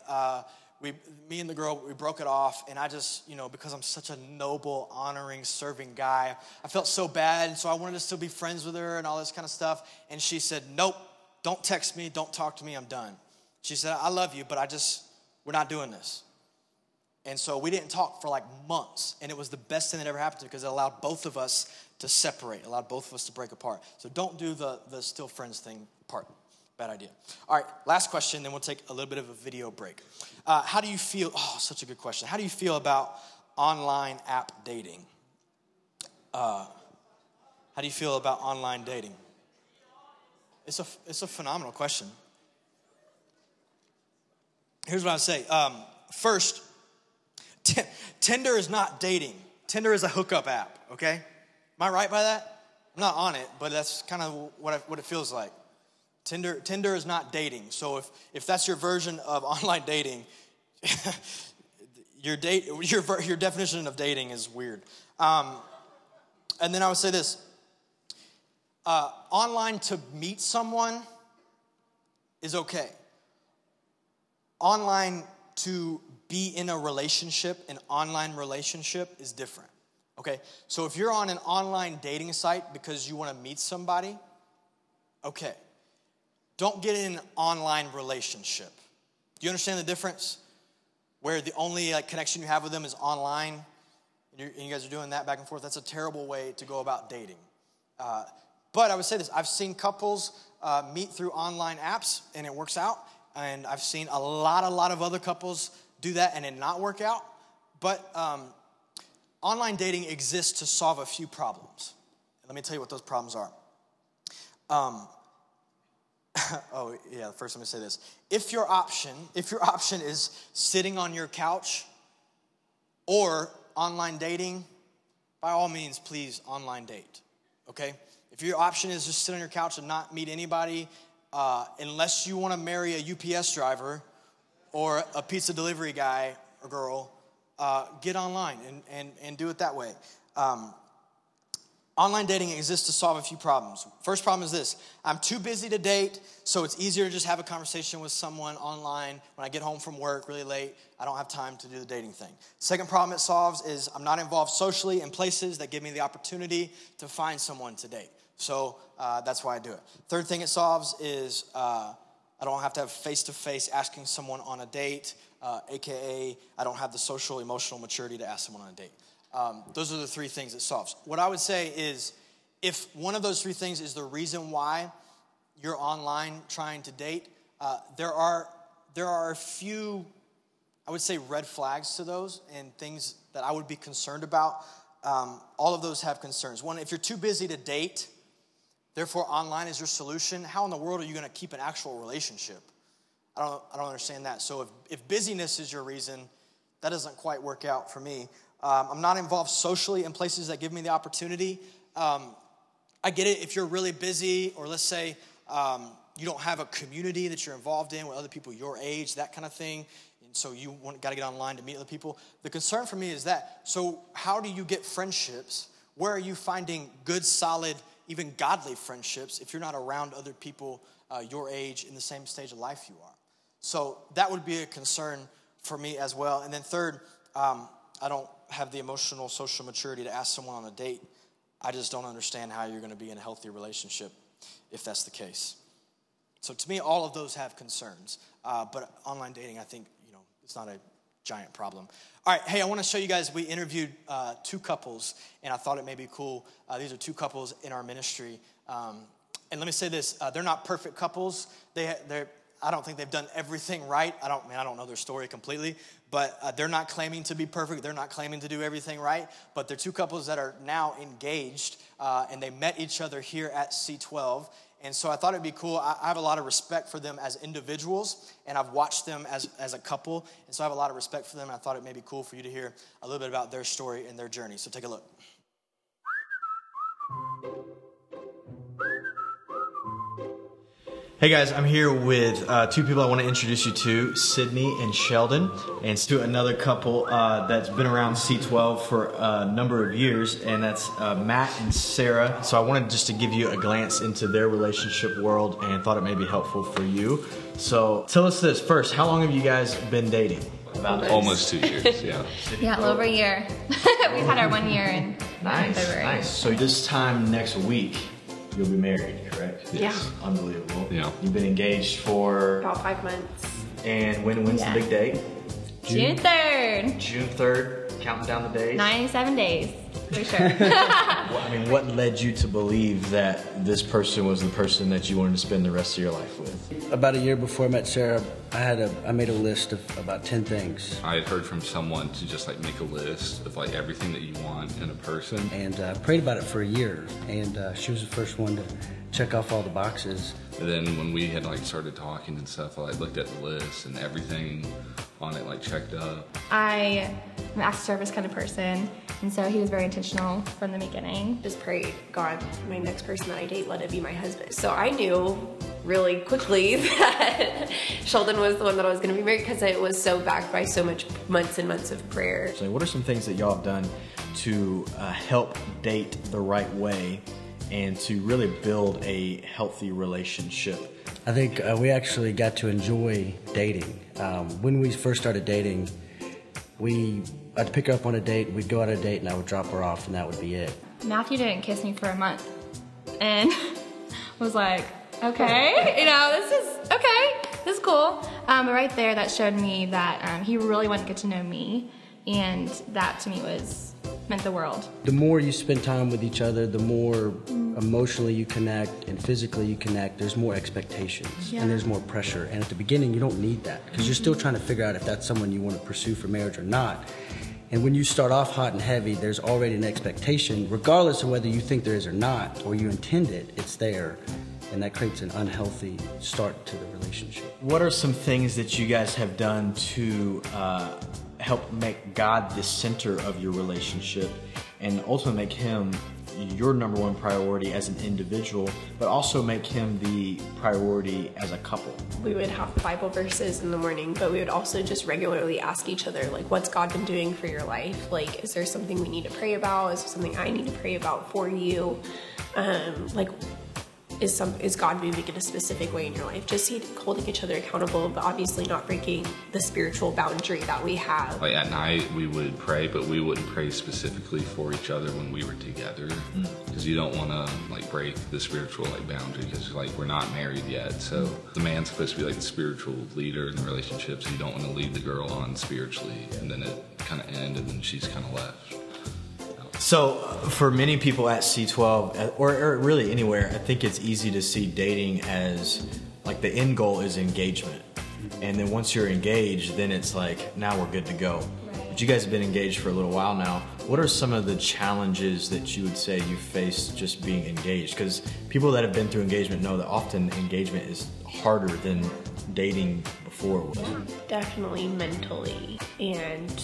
me and the girl, we broke it off, and I just, because I'm such a noble, honoring, serving guy, I felt so bad, and so I wanted to still be friends with her and all this kind of stuff, and she said, nope, don't text me, don't talk to me, I'm done. She said, I love you, but we're not doing this. And so we didn't talk for months, and it was the best thing that ever happened because it allowed both of us to separate, allowed both of us to break apart. So don't do the still friends thing part. Bad idea. All right, last question, then we'll take a little bit of a video break. How do you feel? Oh, such a good question. How do you feel about online app dating? How do you feel about online dating? It's a phenomenal question. Here's what I would say. First, Tinder is not dating. Tinder is a hookup app, okay? Am I right by that? I'm not on it, but that's kind of what it feels like. Tinder is not dating. So if that's your version of online dating, your definition of dating is weird. And then I would say this. Online to meet someone is okay. Online to be in a relationship, an online relationship, is different, okay? So if you're on an online dating site because you want to meet somebody, okay. Don't get in an online relationship. Do you understand the difference? Where the only connection you have with them is online, and you guys are doing that back and forth. That's a terrible way to go about dating. But I would say this. I've seen couples meet through online apps, and it works out. And I've seen a lot of other couples do that and it not work out. But online dating exists to solve a few problems. Let me tell you what those problems are. Oh, yeah, first let me say this. If your option is sitting on your couch or online dating, by all means, please online date, okay? If your option is just sit on your couch and not meet anybody, unless you want to marry a UPS driver or a pizza delivery guy or girl, get online and do it that way. Online dating exists to solve a few problems. First problem is this. I'm too busy to date, so it's easier to just have a conversation with someone online when I get home from work really late. I don't have time to do the dating thing. Second problem it solves is I'm not involved socially in places that give me the opportunity to find someone to date. So that's why I do it. Third thing it solves is I don't have to have face-to-face asking someone on a date, AKA I don't have the social, emotional maturity to ask someone on a date. Those are the three things it solves. What I would say is if one of those three things is the reason why you're online trying to date, there are a few, I would say, red flags to those and things that I would be concerned about. All of those have concerns. One, if you're too busy to date, therefore online is your solution, how in the world are you going to keep an actual relationship? I don't understand that. So if busyness is your reason, that doesn't quite work out for me. I'm not involved socially in places that give me the opportunity. I get it if you're really busy or let's say you don't have a community that you're involved in with other people your age, that kind of thing. And so you got to get online to meet other people. The concern for me is that, so how do you get friendships? Where are you finding good, solid, even godly friendships if you're not around other people your age in the same stage of life you are? So that would be a concern for me as well. And then third, I don't have the emotional, social maturity to ask someone on a date. I just don't understand how you're going to be in a healthy relationship if that's the case. So to me, all of those have concerns. But online dating, I think, it's not a giant problem. All right, hey, I want to show you guys, we interviewed two couples, and I thought it may be cool. These are two couples in our ministry. And let me say this, they're not perfect couples. I don't think they've done everything right. I don't know their story completely, but they're not claiming to be perfect. They're not claiming to do everything right, but they're two couples that are now engaged, and they met each other here at C12. And so I thought it'd be cool. I have a lot of respect for them as individuals, and I've watched them as a couple, and so I have a lot of respect for them, and I thought it may be cool for you to hear a little bit about their story and their journey. So take a look. Hey guys, I'm here with two people I want to introduce you to, Sydney and Sheldon, and to another couple that's been around C12 for a number of years, and that's Matt and Sarah. So I wanted just to give you a glance into their relationship world and thought it may be helpful for you. So tell us this first, how long have you guys been dating? About almost 2 years, yeah. Yeah, over a year. We've had our 1 year in February. Nice. So this time next week, you'll be married, correct? Yes. Yeah. Unbelievable. Yeah. You've been engaged for... about 5 months. And when's the big day? June 3rd. June 3rd, counting down the days. 97 days, for sure. Well, I mean, what led you to believe that this person was the person that you wanted to spend the rest of your life with? About a year before I met Sarah, I made a list of about 10 things. I had heard from someone to just like make a list of like everything that you want in a person. And I prayed about it for a year, and she was the first one to check off all the boxes. And then when we had like started talking and stuff, I like looked at the list and everything on it like checked up. I am an acts of service kind of person, and so he was very intentional from the beginning. Just prayed, God, my next person that I date, let it be my husband. So I knew really quickly that Sheldon was the one that I was going to be married, because it was so backed by so much months and months of prayer. So what are some things that y'all have done to help date the right way and to really build a healthy relationship? I think we actually got to enjoy dating. When we first started dating, I'd pick her up on a date, we'd go on a date, and I would drop her off, and that would be it. Matthew didn't kiss me for a month, and was like, okay, you know, this is cool. But right there, that showed me that he really wanted to get to know me, and that to me meant the world. The more you spend time with each other, the more emotionally you connect and physically you connect, there's more expectations and there's more pressure. And at the beginning, you don't need that, because you're still trying to figure out if that's someone you want to pursue for marriage or not. And when you start off hot and heavy, there's already an expectation, regardless of whether you think there is or not, or you intend it, it's there. And that creates an unhealthy start to the relationship. What are some things that you guys have done to help make God the center of your relationship and ultimately make Him your number one priority as an individual, but also make Him the priority as a couple? We would have Bible verses in the morning, but we would also just regularly ask each other, like, what's God been doing for your life? Like, is there something we need to pray about? Is there something I need to pray about for you? Like, is God moving in a specific way in your life? Just holding each other accountable, but obviously not breaking the spiritual boundary that we have. Like at night we would pray, but we wouldn't pray specifically for each other when we were together, because you don't want to like break the spiritual like boundary, because like we're not married yet. So the man's supposed to be like the spiritual leader in the relationship, so you don't want to lead the girl on spiritually, and then it kind of ended, and then she's kind of left. So for many people at C12, or really anywhere, I think it's easy to see dating as like the end goal is engagement. And then once you're engaged, then it's like, now we're good to go. But you guys have been engaged for a little while now. What are some of the challenges that you would say you face just being engaged? Because people that have been through engagement know that often engagement is harder than dating before. Definitely mentally, and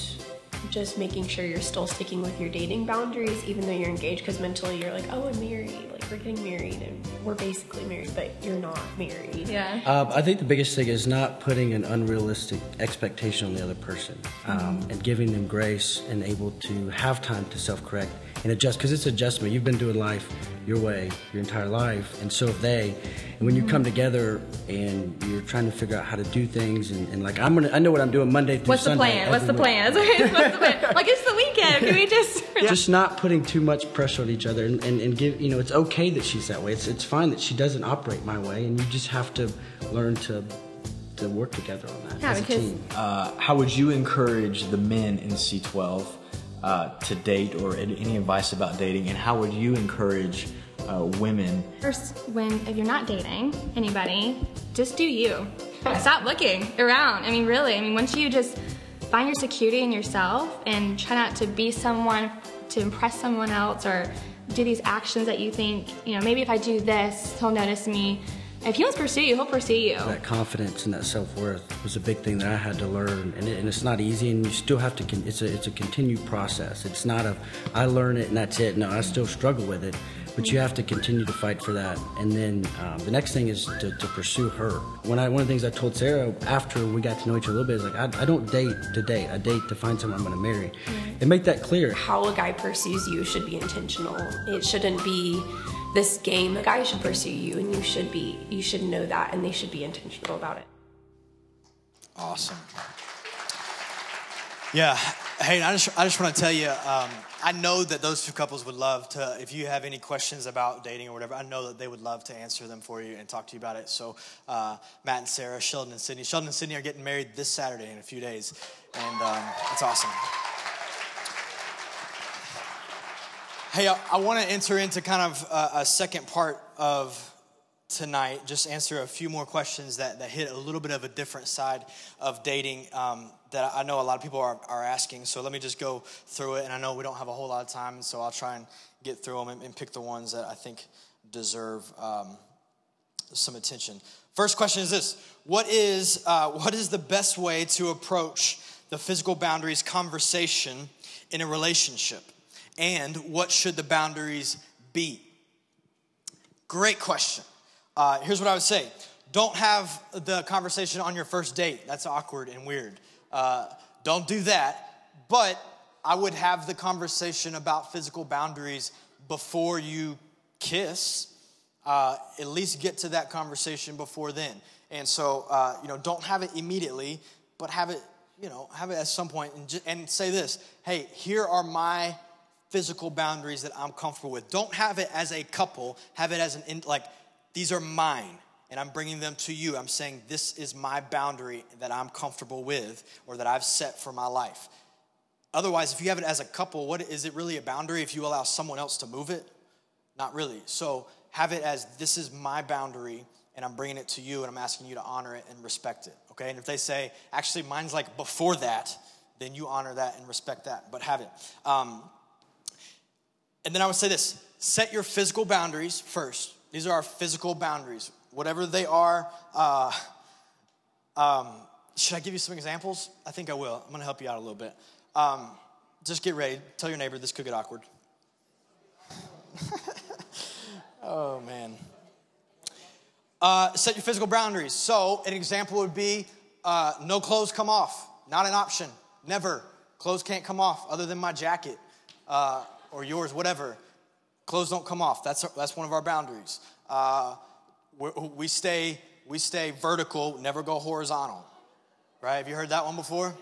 just making sure you're still sticking with your dating boundaries even though you're engaged, because mentally you're like, oh, I'm married, like we're getting married and we're basically married, but you're not married. Yeah. I think the biggest thing is not putting an unrealistic expectation on the other person, and giving them grace and able to have time to self-correct and adjust, because it's adjustment. You've been doing life your way your entire life, and so have they. And when you come together and you're trying to figure out how to do things, and like I know what I'm doing Monday through Sunday. What's the plan? What's the plan? Like, it's the weekend. Can we just just not putting too much pressure on each other, and give, you know, it's okay that she's that way. It's fine that she doesn't operate my way, and you just have to learn to to work together on that as a team. How would you encourage the men in C12 to date, or any advice about dating? And how would you encourage women? First, if you're not dating anybody, just do you. Stop looking around. I mean, really. I mean, once you just find your security in yourself and try not to be someone, to impress someone else, or do these actions that you think, you know, maybe if I do this, he'll notice me. If he wants to pursue you, he'll pursue you. That confidence and that self-worth was a big thing that I had to learn, and it's not easy, and you still have to, it's a continued process. It's not a, I learn it and that's it. No, I still struggle with it, but you have to continue to fight for that. And then the next thing is to pursue her. One of the things I told Sarah after we got to know each other a little bit is, like, I don't date to date. I date to find someone I'm going to marry. Mm-hmm. And make that clear. How a guy pursues you should be intentional. It shouldn't be this game. A guy should pursue you, and you should know that, and they should be intentional about it. Awesome. Yeah. Hey, I just want to tell you, I know that those two couples would love to, if you have any questions about dating or whatever, I know that they would love to answer them for you and talk to you about it. So Matt and Sarah, Sheldon and Sydney. Sheldon and Sydney are getting married this Saturday in a few days, and it's awesome. Hey, I want to enter into kind of a second part of tonight, just answer a few more questions that hit a little bit of a different side of dating that I know a lot of people are asking. So let me just go through it, and I know we don't have a whole lot of time, so I'll try and get through them and pick the ones that I think deserve some attention. First question is this: what is the best way to approach the physical boundaries conversation in a relationship, and what should the boundaries be? Great question. Here's what I would say. Don't have the conversation on your first date. That's awkward and weird. Don't do that. But I would have the conversation about physical boundaries before you kiss. At least get to that conversation before then. And so, don't have it immediately, but have it at some point, and say this: hey, here are my physical boundaries that I'm comfortable with. Don't have it as a couple. Have it as these are mine, and I'm bringing them to you. I'm saying this is my boundary that I'm comfortable with, or that I've set for my life. Otherwise, if you have it as a couple, what is it really a boundary if you allow someone else to move it? Not really. So have it as, this is my boundary, and I'm bringing it to you, and I'm asking you to honor it and respect it, okay? And if they say, actually, mine's like before that, then you honor that and respect that, but have it. And then I would say this: set your physical boundaries first. These are our physical boundaries. Whatever they are, should I give you some examples? I think I will. I'm going to help you out a little bit. Just get ready. Tell your neighbor this could get awkward. Oh, man. Set your physical boundaries. So an example would be no clothes come off. Not an option. Never. Clothes can't come off other than my jacket or yours, whatever. Clothes don't come off. That's one of our boundaries. We stay vertical, never go horizontal. Right? Have you heard that one before?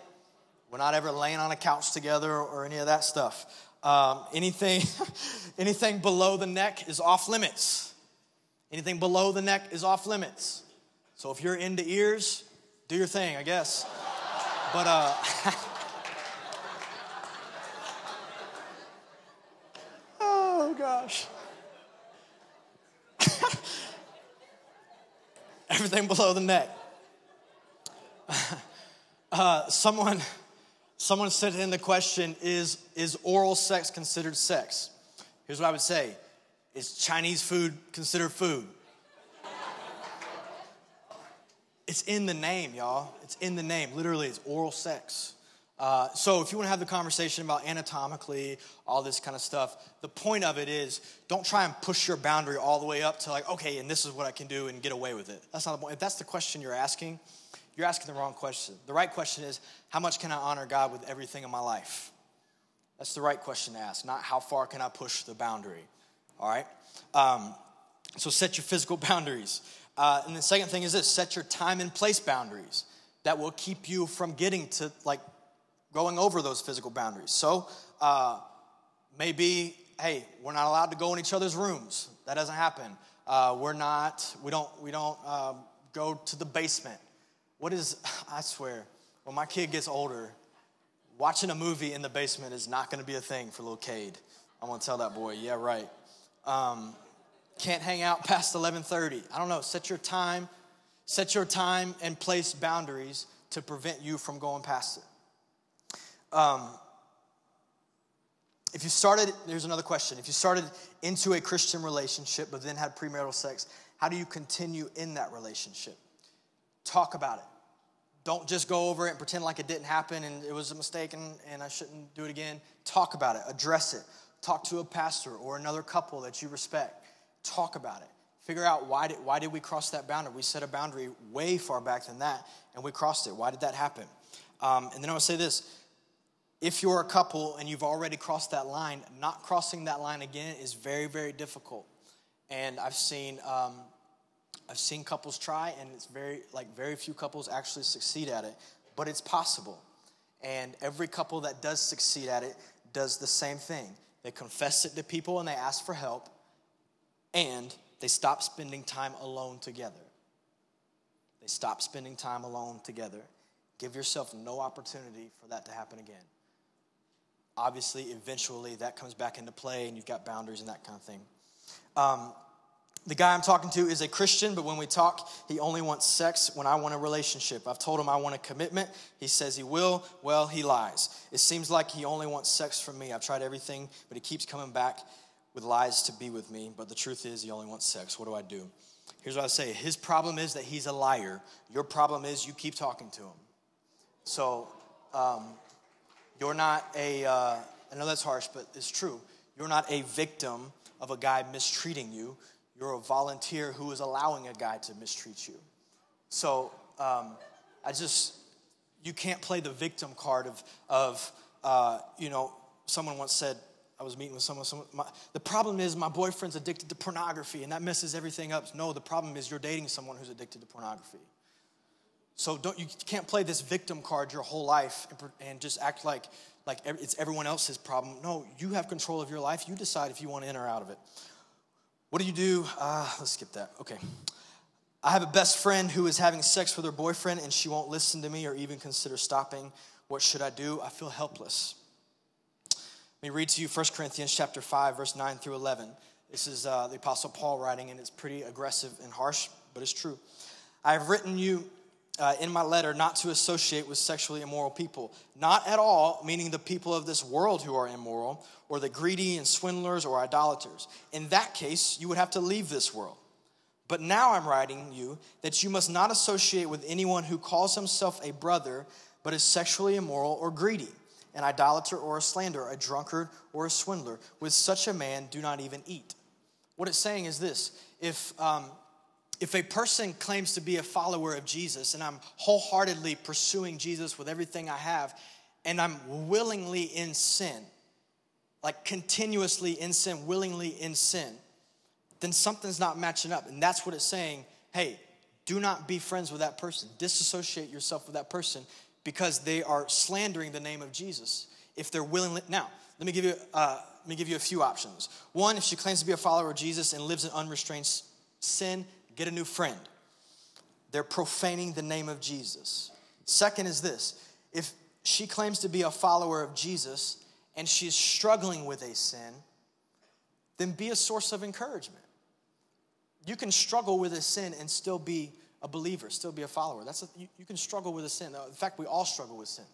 We're not ever laying on a couch together or any of that stuff. Anything below the neck is off limits. Anything below the neck is off limits. So if you're into ears, do your thing, I guess. But gosh. Everything below the neck. Someone sent in the question, is oral sex considered sex? Here's what I would say. Is Chinese food considered food? It's in the name, y'all. It's in the name. Literally, it's oral sex. So if you want to have the conversation about anatomically, all this kind of stuff, the point of it is, don't try and push your boundary all the way up to like, okay, and this is what I can do and get away with it. That's not the point. If that's the question you're asking the wrong question. The right question is, how much can I honor God with everything in my life? That's the right question to ask, not how far can I push the boundary, all right? So set your physical boundaries. And the second thing is this: set your time and place boundaries that will keep you from getting to going over those physical boundaries. So maybe, hey, we're not allowed to go in each other's rooms. That doesn't happen. We don't go to the basement. What is, I swear, when my kid gets older, watching a movie in the basement is not going to be a thing for little Cade. I'm going to tell that boy, yeah, right. Can't hang out past 11:30. I don't know. Set your time and place boundaries to prevent you from going past it. If you started, here's another question. If you started into a Christian relationship but then had premarital sex, how do you continue in that relationship? Talk about it. Don't just go over it and pretend like it didn't happen and it was a mistake and I shouldn't do it again. Talk about it. Address it. Talk to a pastor or another couple that you respect. Talk about it. Figure out why did we cross that boundary? We set a boundary way far back than that, and we crossed it. Why did that happen? And then I would say this. If you're a couple and you've already crossed that line, not crossing that line again is very, very difficult. And I've seen couples try, and it's very few couples actually succeed at it. But it's possible. And every couple that does succeed at it does the same thing. They confess it to people, and they ask for help, and they stop spending time alone together. Give yourself no opportunity for that to happen again. Obviously, eventually, that comes back into play, and you've got boundaries and that kind of thing. The guy I'm talking to is a Christian, but when we talk, he only wants sex when I want a relationship. I've told him I want a commitment. He says he will. Well, he lies. It seems like he only wants sex from me. I've tried everything, but he keeps coming back with lies to be with me. But the truth is he only wants sex. What do I do? Here's what I say. His problem is that he's a liar. Your problem is you keep talking to him. So you're not I know that's harsh, but it's true. You're not a victim of a guy mistreating you. You're a volunteer who is allowing a guy to mistreat you. So you can't play the victim card of someone once said, I was meeting with someone, the problem is my boyfriend's addicted to pornography and that messes everything up. No, the problem is you're dating someone who's addicted to pornography. So you can't play this victim card your whole life and just act like it's everyone else's problem. No, you have control of your life. You decide if you want in or out of it. What do you do? Let's skip that. Okay. I have a best friend who is having sex with her boyfriend, and she won't listen to me or even consider stopping. What should I do? I feel helpless. Let me read to you 1 Corinthians chapter 5, verse 9 through 11. This is the Apostle Paul writing, and it's pretty aggressive and harsh, but it's true. I have written you in my letter not to associate with sexually immoral people. Not at all, meaning the people of this world who are immoral, or the greedy and swindlers or idolaters. In that case, you would have to leave this world. But now I'm writing you that you must not associate with anyone who calls himself a brother, but is sexually immoral or greedy, an idolater or a slanderer, a drunkard or a swindler. With such a man, do not even eat. What it's saying is this. If a person claims to be a follower of Jesus and I'm wholeheartedly pursuing Jesus with everything I have and I'm willingly in sin, like continuously in sin, willingly in sin, then something's not matching up. And that's what it's saying. Hey, do not be friends with that person. Disassociate yourself with that person because they are slandering the name of Jesus. If they're willingly, now, let me give you a few options. One, if she claims to be a follower of Jesus and lives in unrestrained sin, get a new friend. They're profaning the name of Jesus. Second is this. If she claims to be a follower of Jesus and she's struggling with a sin, then be a source of encouragement. You can struggle with a sin and still be a believer, still be a follower. You can struggle with a sin. In fact, we all struggle with sin.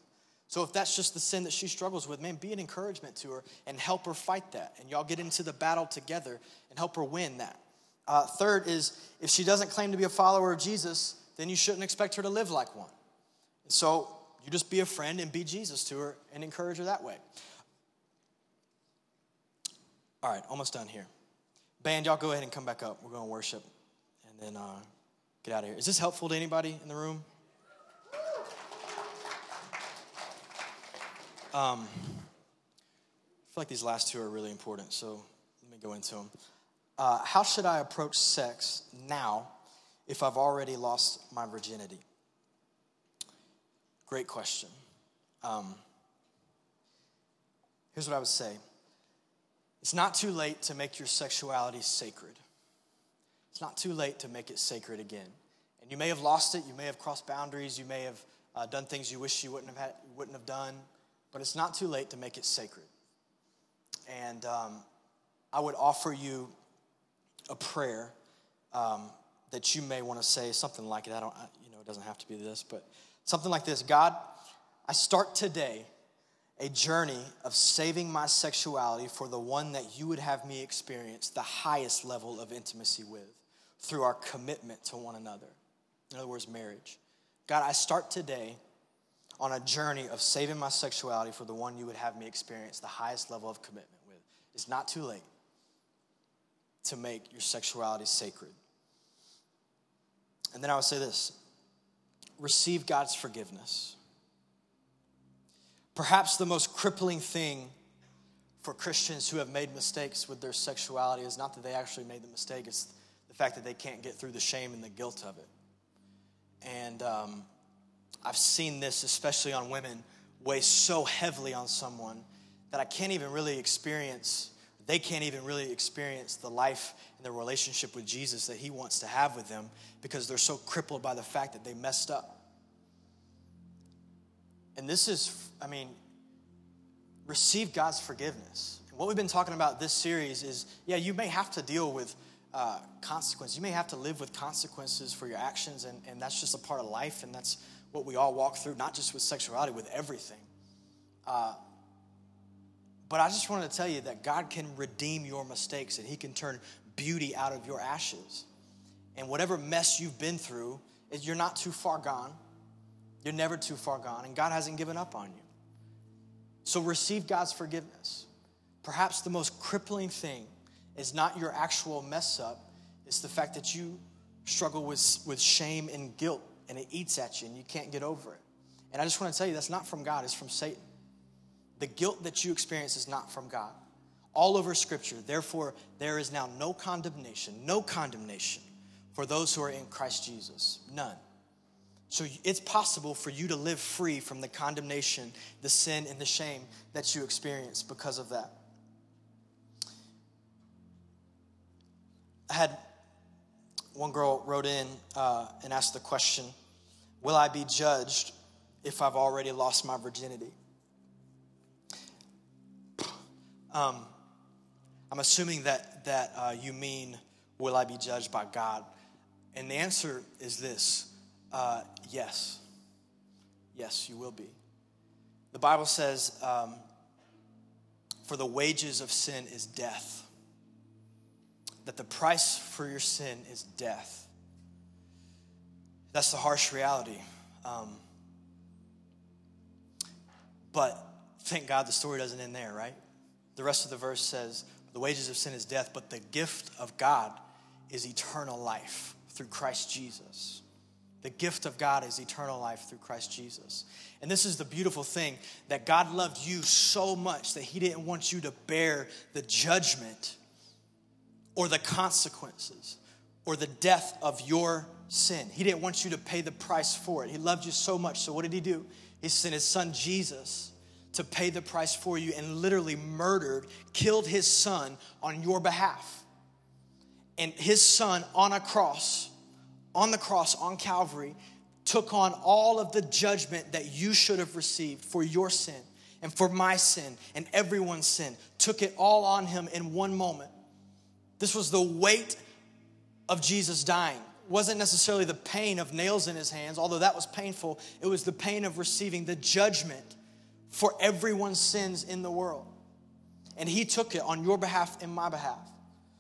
So if that's just the sin that she struggles with, man, be an encouragement to her and help her fight that. And y'all get into the battle together and help her win that. Third is, if she doesn't claim to be a follower of Jesus, then you shouldn't expect her to live like one. So you just be a friend and be Jesus to her and encourage her that way. All right, almost done here. Band, y'all go ahead and come back up. We're going to worship and then get out of here. Is this helpful to anybody in the room? I feel like these last two are really important, so let me go into them. How should I approach sex now if I've already lost my virginity? Great question. Here's what I would say. It's not too late to make your sexuality sacred. It's not too late to make it sacred again. And you may have lost it. You may have crossed boundaries. You may have done things you wish you wouldn't have done. But it's not too late to make it sacred. And I would offer you a prayer that you may want to say something like that. It doesn't have to be this, but something like this. God, I start today a journey of saving my sexuality for the one that you would have me experience the highest level of intimacy with through our commitment to one another. In other words, marriage. God, I start today on a journey of saving my sexuality for the one you would have me experience the highest level of commitment with. It's not too late to make your sexuality sacred. And then I would say this: receive God's forgiveness. Perhaps the most crippling thing for Christians who have made mistakes with their sexuality is not that they actually made the mistake, it's the fact that they can't get through the shame and the guilt of it. And I've seen this, especially on women, weigh so heavily on someone that they can't even really experience the life and the relationship with Jesus that he wants to have with them because they're so crippled by the fact that they messed up. And this is, receive God's forgiveness. And what we've been talking about this series is, you may have to deal with consequence. You may have to live with consequences for your actions, and that's just a part of life, and that's what we all walk through, not just with sexuality, with everything. But I just wanted to tell you that God can redeem your mistakes, and he can turn beauty out of your ashes. And whatever mess you've been through, you're not too far gone. You're never too far gone, and God hasn't given up on you. So receive God's forgiveness. Perhaps the most crippling thing is not your actual mess up. It's the fact that you struggle with shame and guilt, and it eats at you, and you can't get over it. And I just want to tell you, that's not from God. It's from Satan. The guilt that you experience is not from God. All over Scripture, therefore, there is now no condemnation for those who are in Christ Jesus, none. So it's possible for you to live free from the condemnation, the sin, and the shame that you experience because of that. I had one girl wrote in and asked the question, will I be judged if I've already lost my virginity? I'm assuming that you mean, will I be judged by God? And the answer is this. Yes. Yes, you will be. The Bible says, for the wages of sin is death. That the price for your sin is death. That's the harsh reality. But thank God the story doesn't end there, right? The rest of the verse says, the wages of sin is death, but the gift of God is eternal life through Christ Jesus. The gift of God is eternal life through Christ Jesus. And this is the beautiful thing, that God loved you so much that he didn't want you to bear the judgment or the consequences or the death of your sin. He didn't want you to pay the price for it. He loved you so much. So what did he do? He sent his son Jesus to pay the price for you, and literally killed his son on your behalf. And his son on the cross, on Calvary, took on all of the judgment that you should have received for your sin and for my sin and everyone's sin, took it all on him in one moment. This was the weight of Jesus dying. It wasn't necessarily the pain of nails in his hands, although that was painful. It was the pain of receiving the judgment for everyone's sins in the world. And he took it on your behalf and my behalf.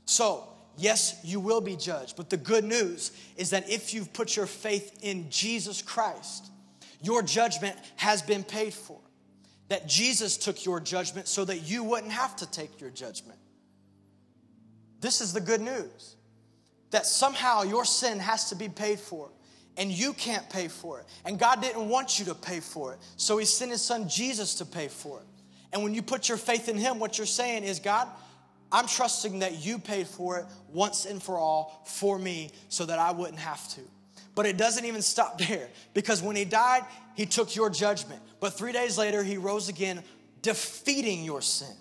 So, yes, you will be judged, but the good news is that if you've put your faith in Jesus Christ, your judgment has been paid for. That Jesus took your judgment so that you wouldn't have to take your judgment. This is the good news, that somehow your sin has to be paid for, and you can't pay for it, and God didn't want you to pay for it, so he sent his son Jesus to pay for it. And when you put your faith in him, what you're saying is, God, I'm trusting that you paid for it once and for all for me so that I wouldn't have to. But it doesn't even stop there, because when he died, he took your judgment. But 3 days later, he rose again, defeating your sin,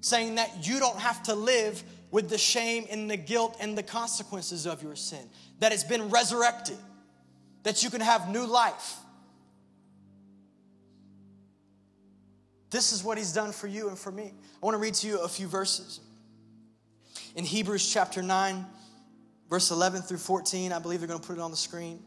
saying that you don't have to live with the shame and the guilt and the consequences of your sin, that it's been resurrected, that you can have new life. This is what he's done for you and for me. I want to read to you a few verses. In Hebrews chapter 9, verse 11 through 14, I believe they're going to put it on the screen.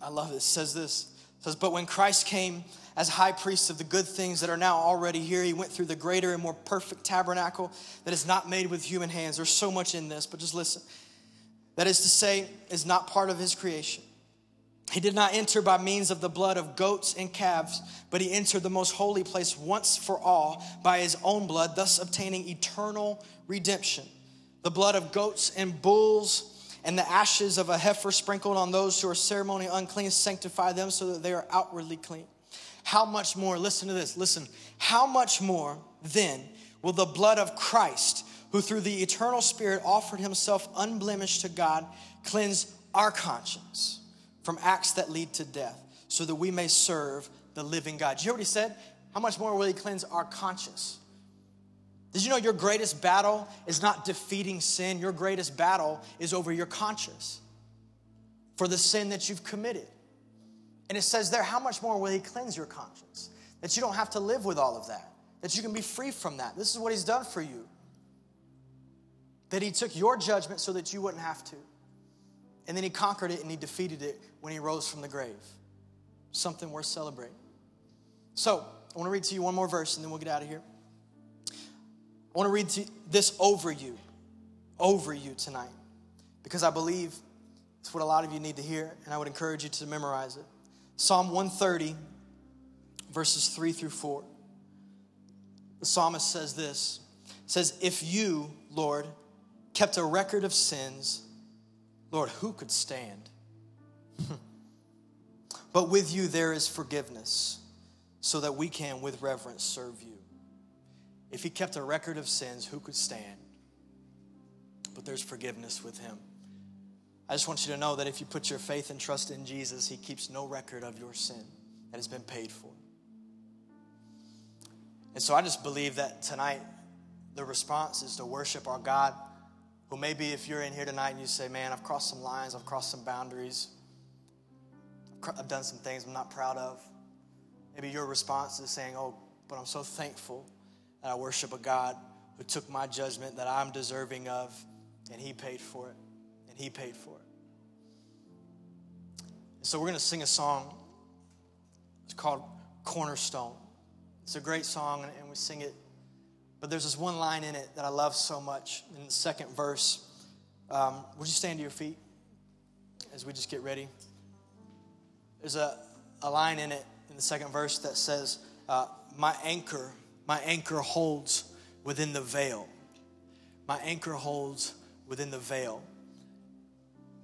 I love this. It says this. It says, but when Christ came as high priest of the good things that are now already here, he went through the greater and more perfect tabernacle that is not made with human hands. There's so much in this, but just listen. That is to say, is not part of his creation. He did not enter by means of the blood of goats and calves, but he entered the most holy place once for all by his own blood, thus obtaining eternal redemption. The blood of goats and bulls and the ashes of a heifer sprinkled on those who are ceremonially unclean sanctify them so that they are outwardly clean. How much more, listen to this, listen. How much more then will the blood of Christ, who through the eternal Spirit offered himself unblemished to God, cleanse our conscience from acts that lead to death so that we may serve the living God. Did you hear what he said? How much more will he cleanse our conscience? Did you know your greatest battle is not defeating sin? Your greatest battle is over your conscience for the sin that you've committed. And it says there, how much more will he cleanse your conscience? That you don't have to live with all of that. That you can be free from that. This is what he's done for you. That he took your judgment so that you wouldn't have to. And then he conquered it and he defeated it when he rose from the grave. Something worth celebrating. So, I want to read to you one more verse and then we'll get out of here. I want to read this over you tonight, because I believe it's what a lot of you need to hear, and I would encourage you to memorize it. Psalm 130, verses 3 through 4. The psalmist says this. It says, if you, Lord, kept a record of sins, Lord, who could stand? But with you there is forgiveness, so that we can with reverence serve you. If he kept a record of sins, who could stand? But there's forgiveness with him. I just want you to know that if you put your faith and trust in Jesus, he keeps no record of your sin that has been paid for. And so I just believe that tonight the response is to worship our God, who maybe if you're in here tonight and you say, man, I've crossed some lines, I've crossed some boundaries, I've done some things I'm not proud of. Maybe your response is saying, oh, but I'm so thankful that I worship a God who took my judgment that I'm deserving of, and he paid for it, and he paid for it. And so we're going to sing a song. It's called Cornerstone. It's a great song, and we sing it. But there's this one line in it that I love so much. In the second verse, would you stand to your feet as we just get ready? There's a line in it in the second verse that says, my anchor holds within the veil. My anchor holds within the veil.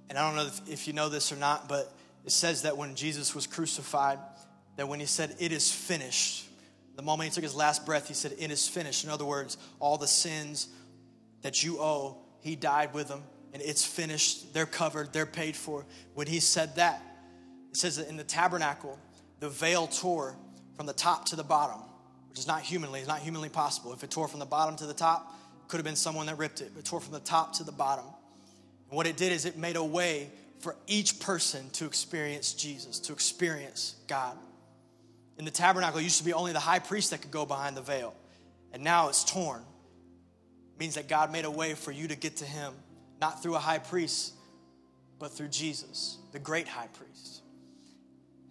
And I don't know if you know this or not, but it says that when Jesus was crucified, that when he said, it is finished, the moment he took his last breath, he said, it is finished. In other words, all the sins that you owe, he died with them, and it's finished. They're covered. They're paid for. When he said that, it says that in the tabernacle, the veil tore from the top to the bottom. Which is not humanly, it's not humanly possible. If it tore from the bottom to the top, it could have been someone that ripped it. But it tore from the top to the bottom. And what it did is it made a way for each person to experience Jesus, to experience God. In the tabernacle, it used to be only the high priest that could go behind the veil. And now it's torn. It means that God made a way for you to get to him, not through a high priest, but through Jesus, the great high priest.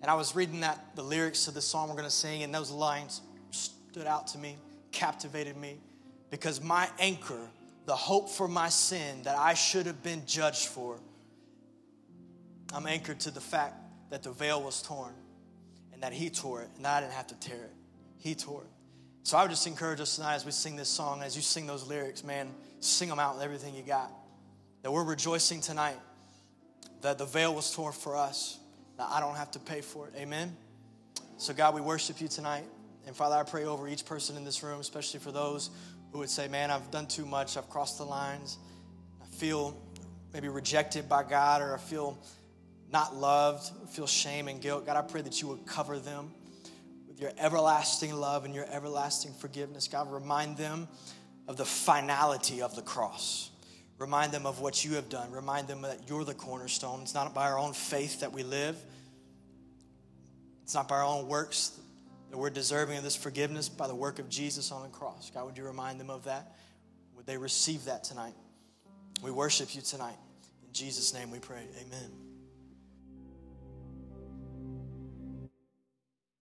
And I was reading the lyrics to the song we're going to sing, and those lines stood out to me, captivated me, because my anchor, the hope for my sin that I should have been judged for, I'm anchored to the fact that the veil was torn and that he tore it, and I didn't have to tear it. He tore it. So I would just encourage us tonight as we sing this song, as you sing those lyrics, man, sing them out with everything you got, that we're rejoicing tonight that the veil was torn for us, that I don't have to pay for it. Amen? So God, we worship you tonight. And Father, I pray over each person in this room, especially for those who would say, man, I've done too much. I've crossed the lines. I feel maybe rejected by God, or I feel not loved, I feel shame and guilt. God, I pray that you would cover them with your everlasting love and your everlasting forgiveness. God, remind them of the finality of the cross. Remind them of what you have done. Remind them that you're the cornerstone. It's not by our own faith that we live. It's not by our own works that we're deserving of this forgiveness, by the work of Jesus on the cross. God, would you remind them of that? Would they receive that tonight? We worship you tonight. In Jesus' name we pray. Amen.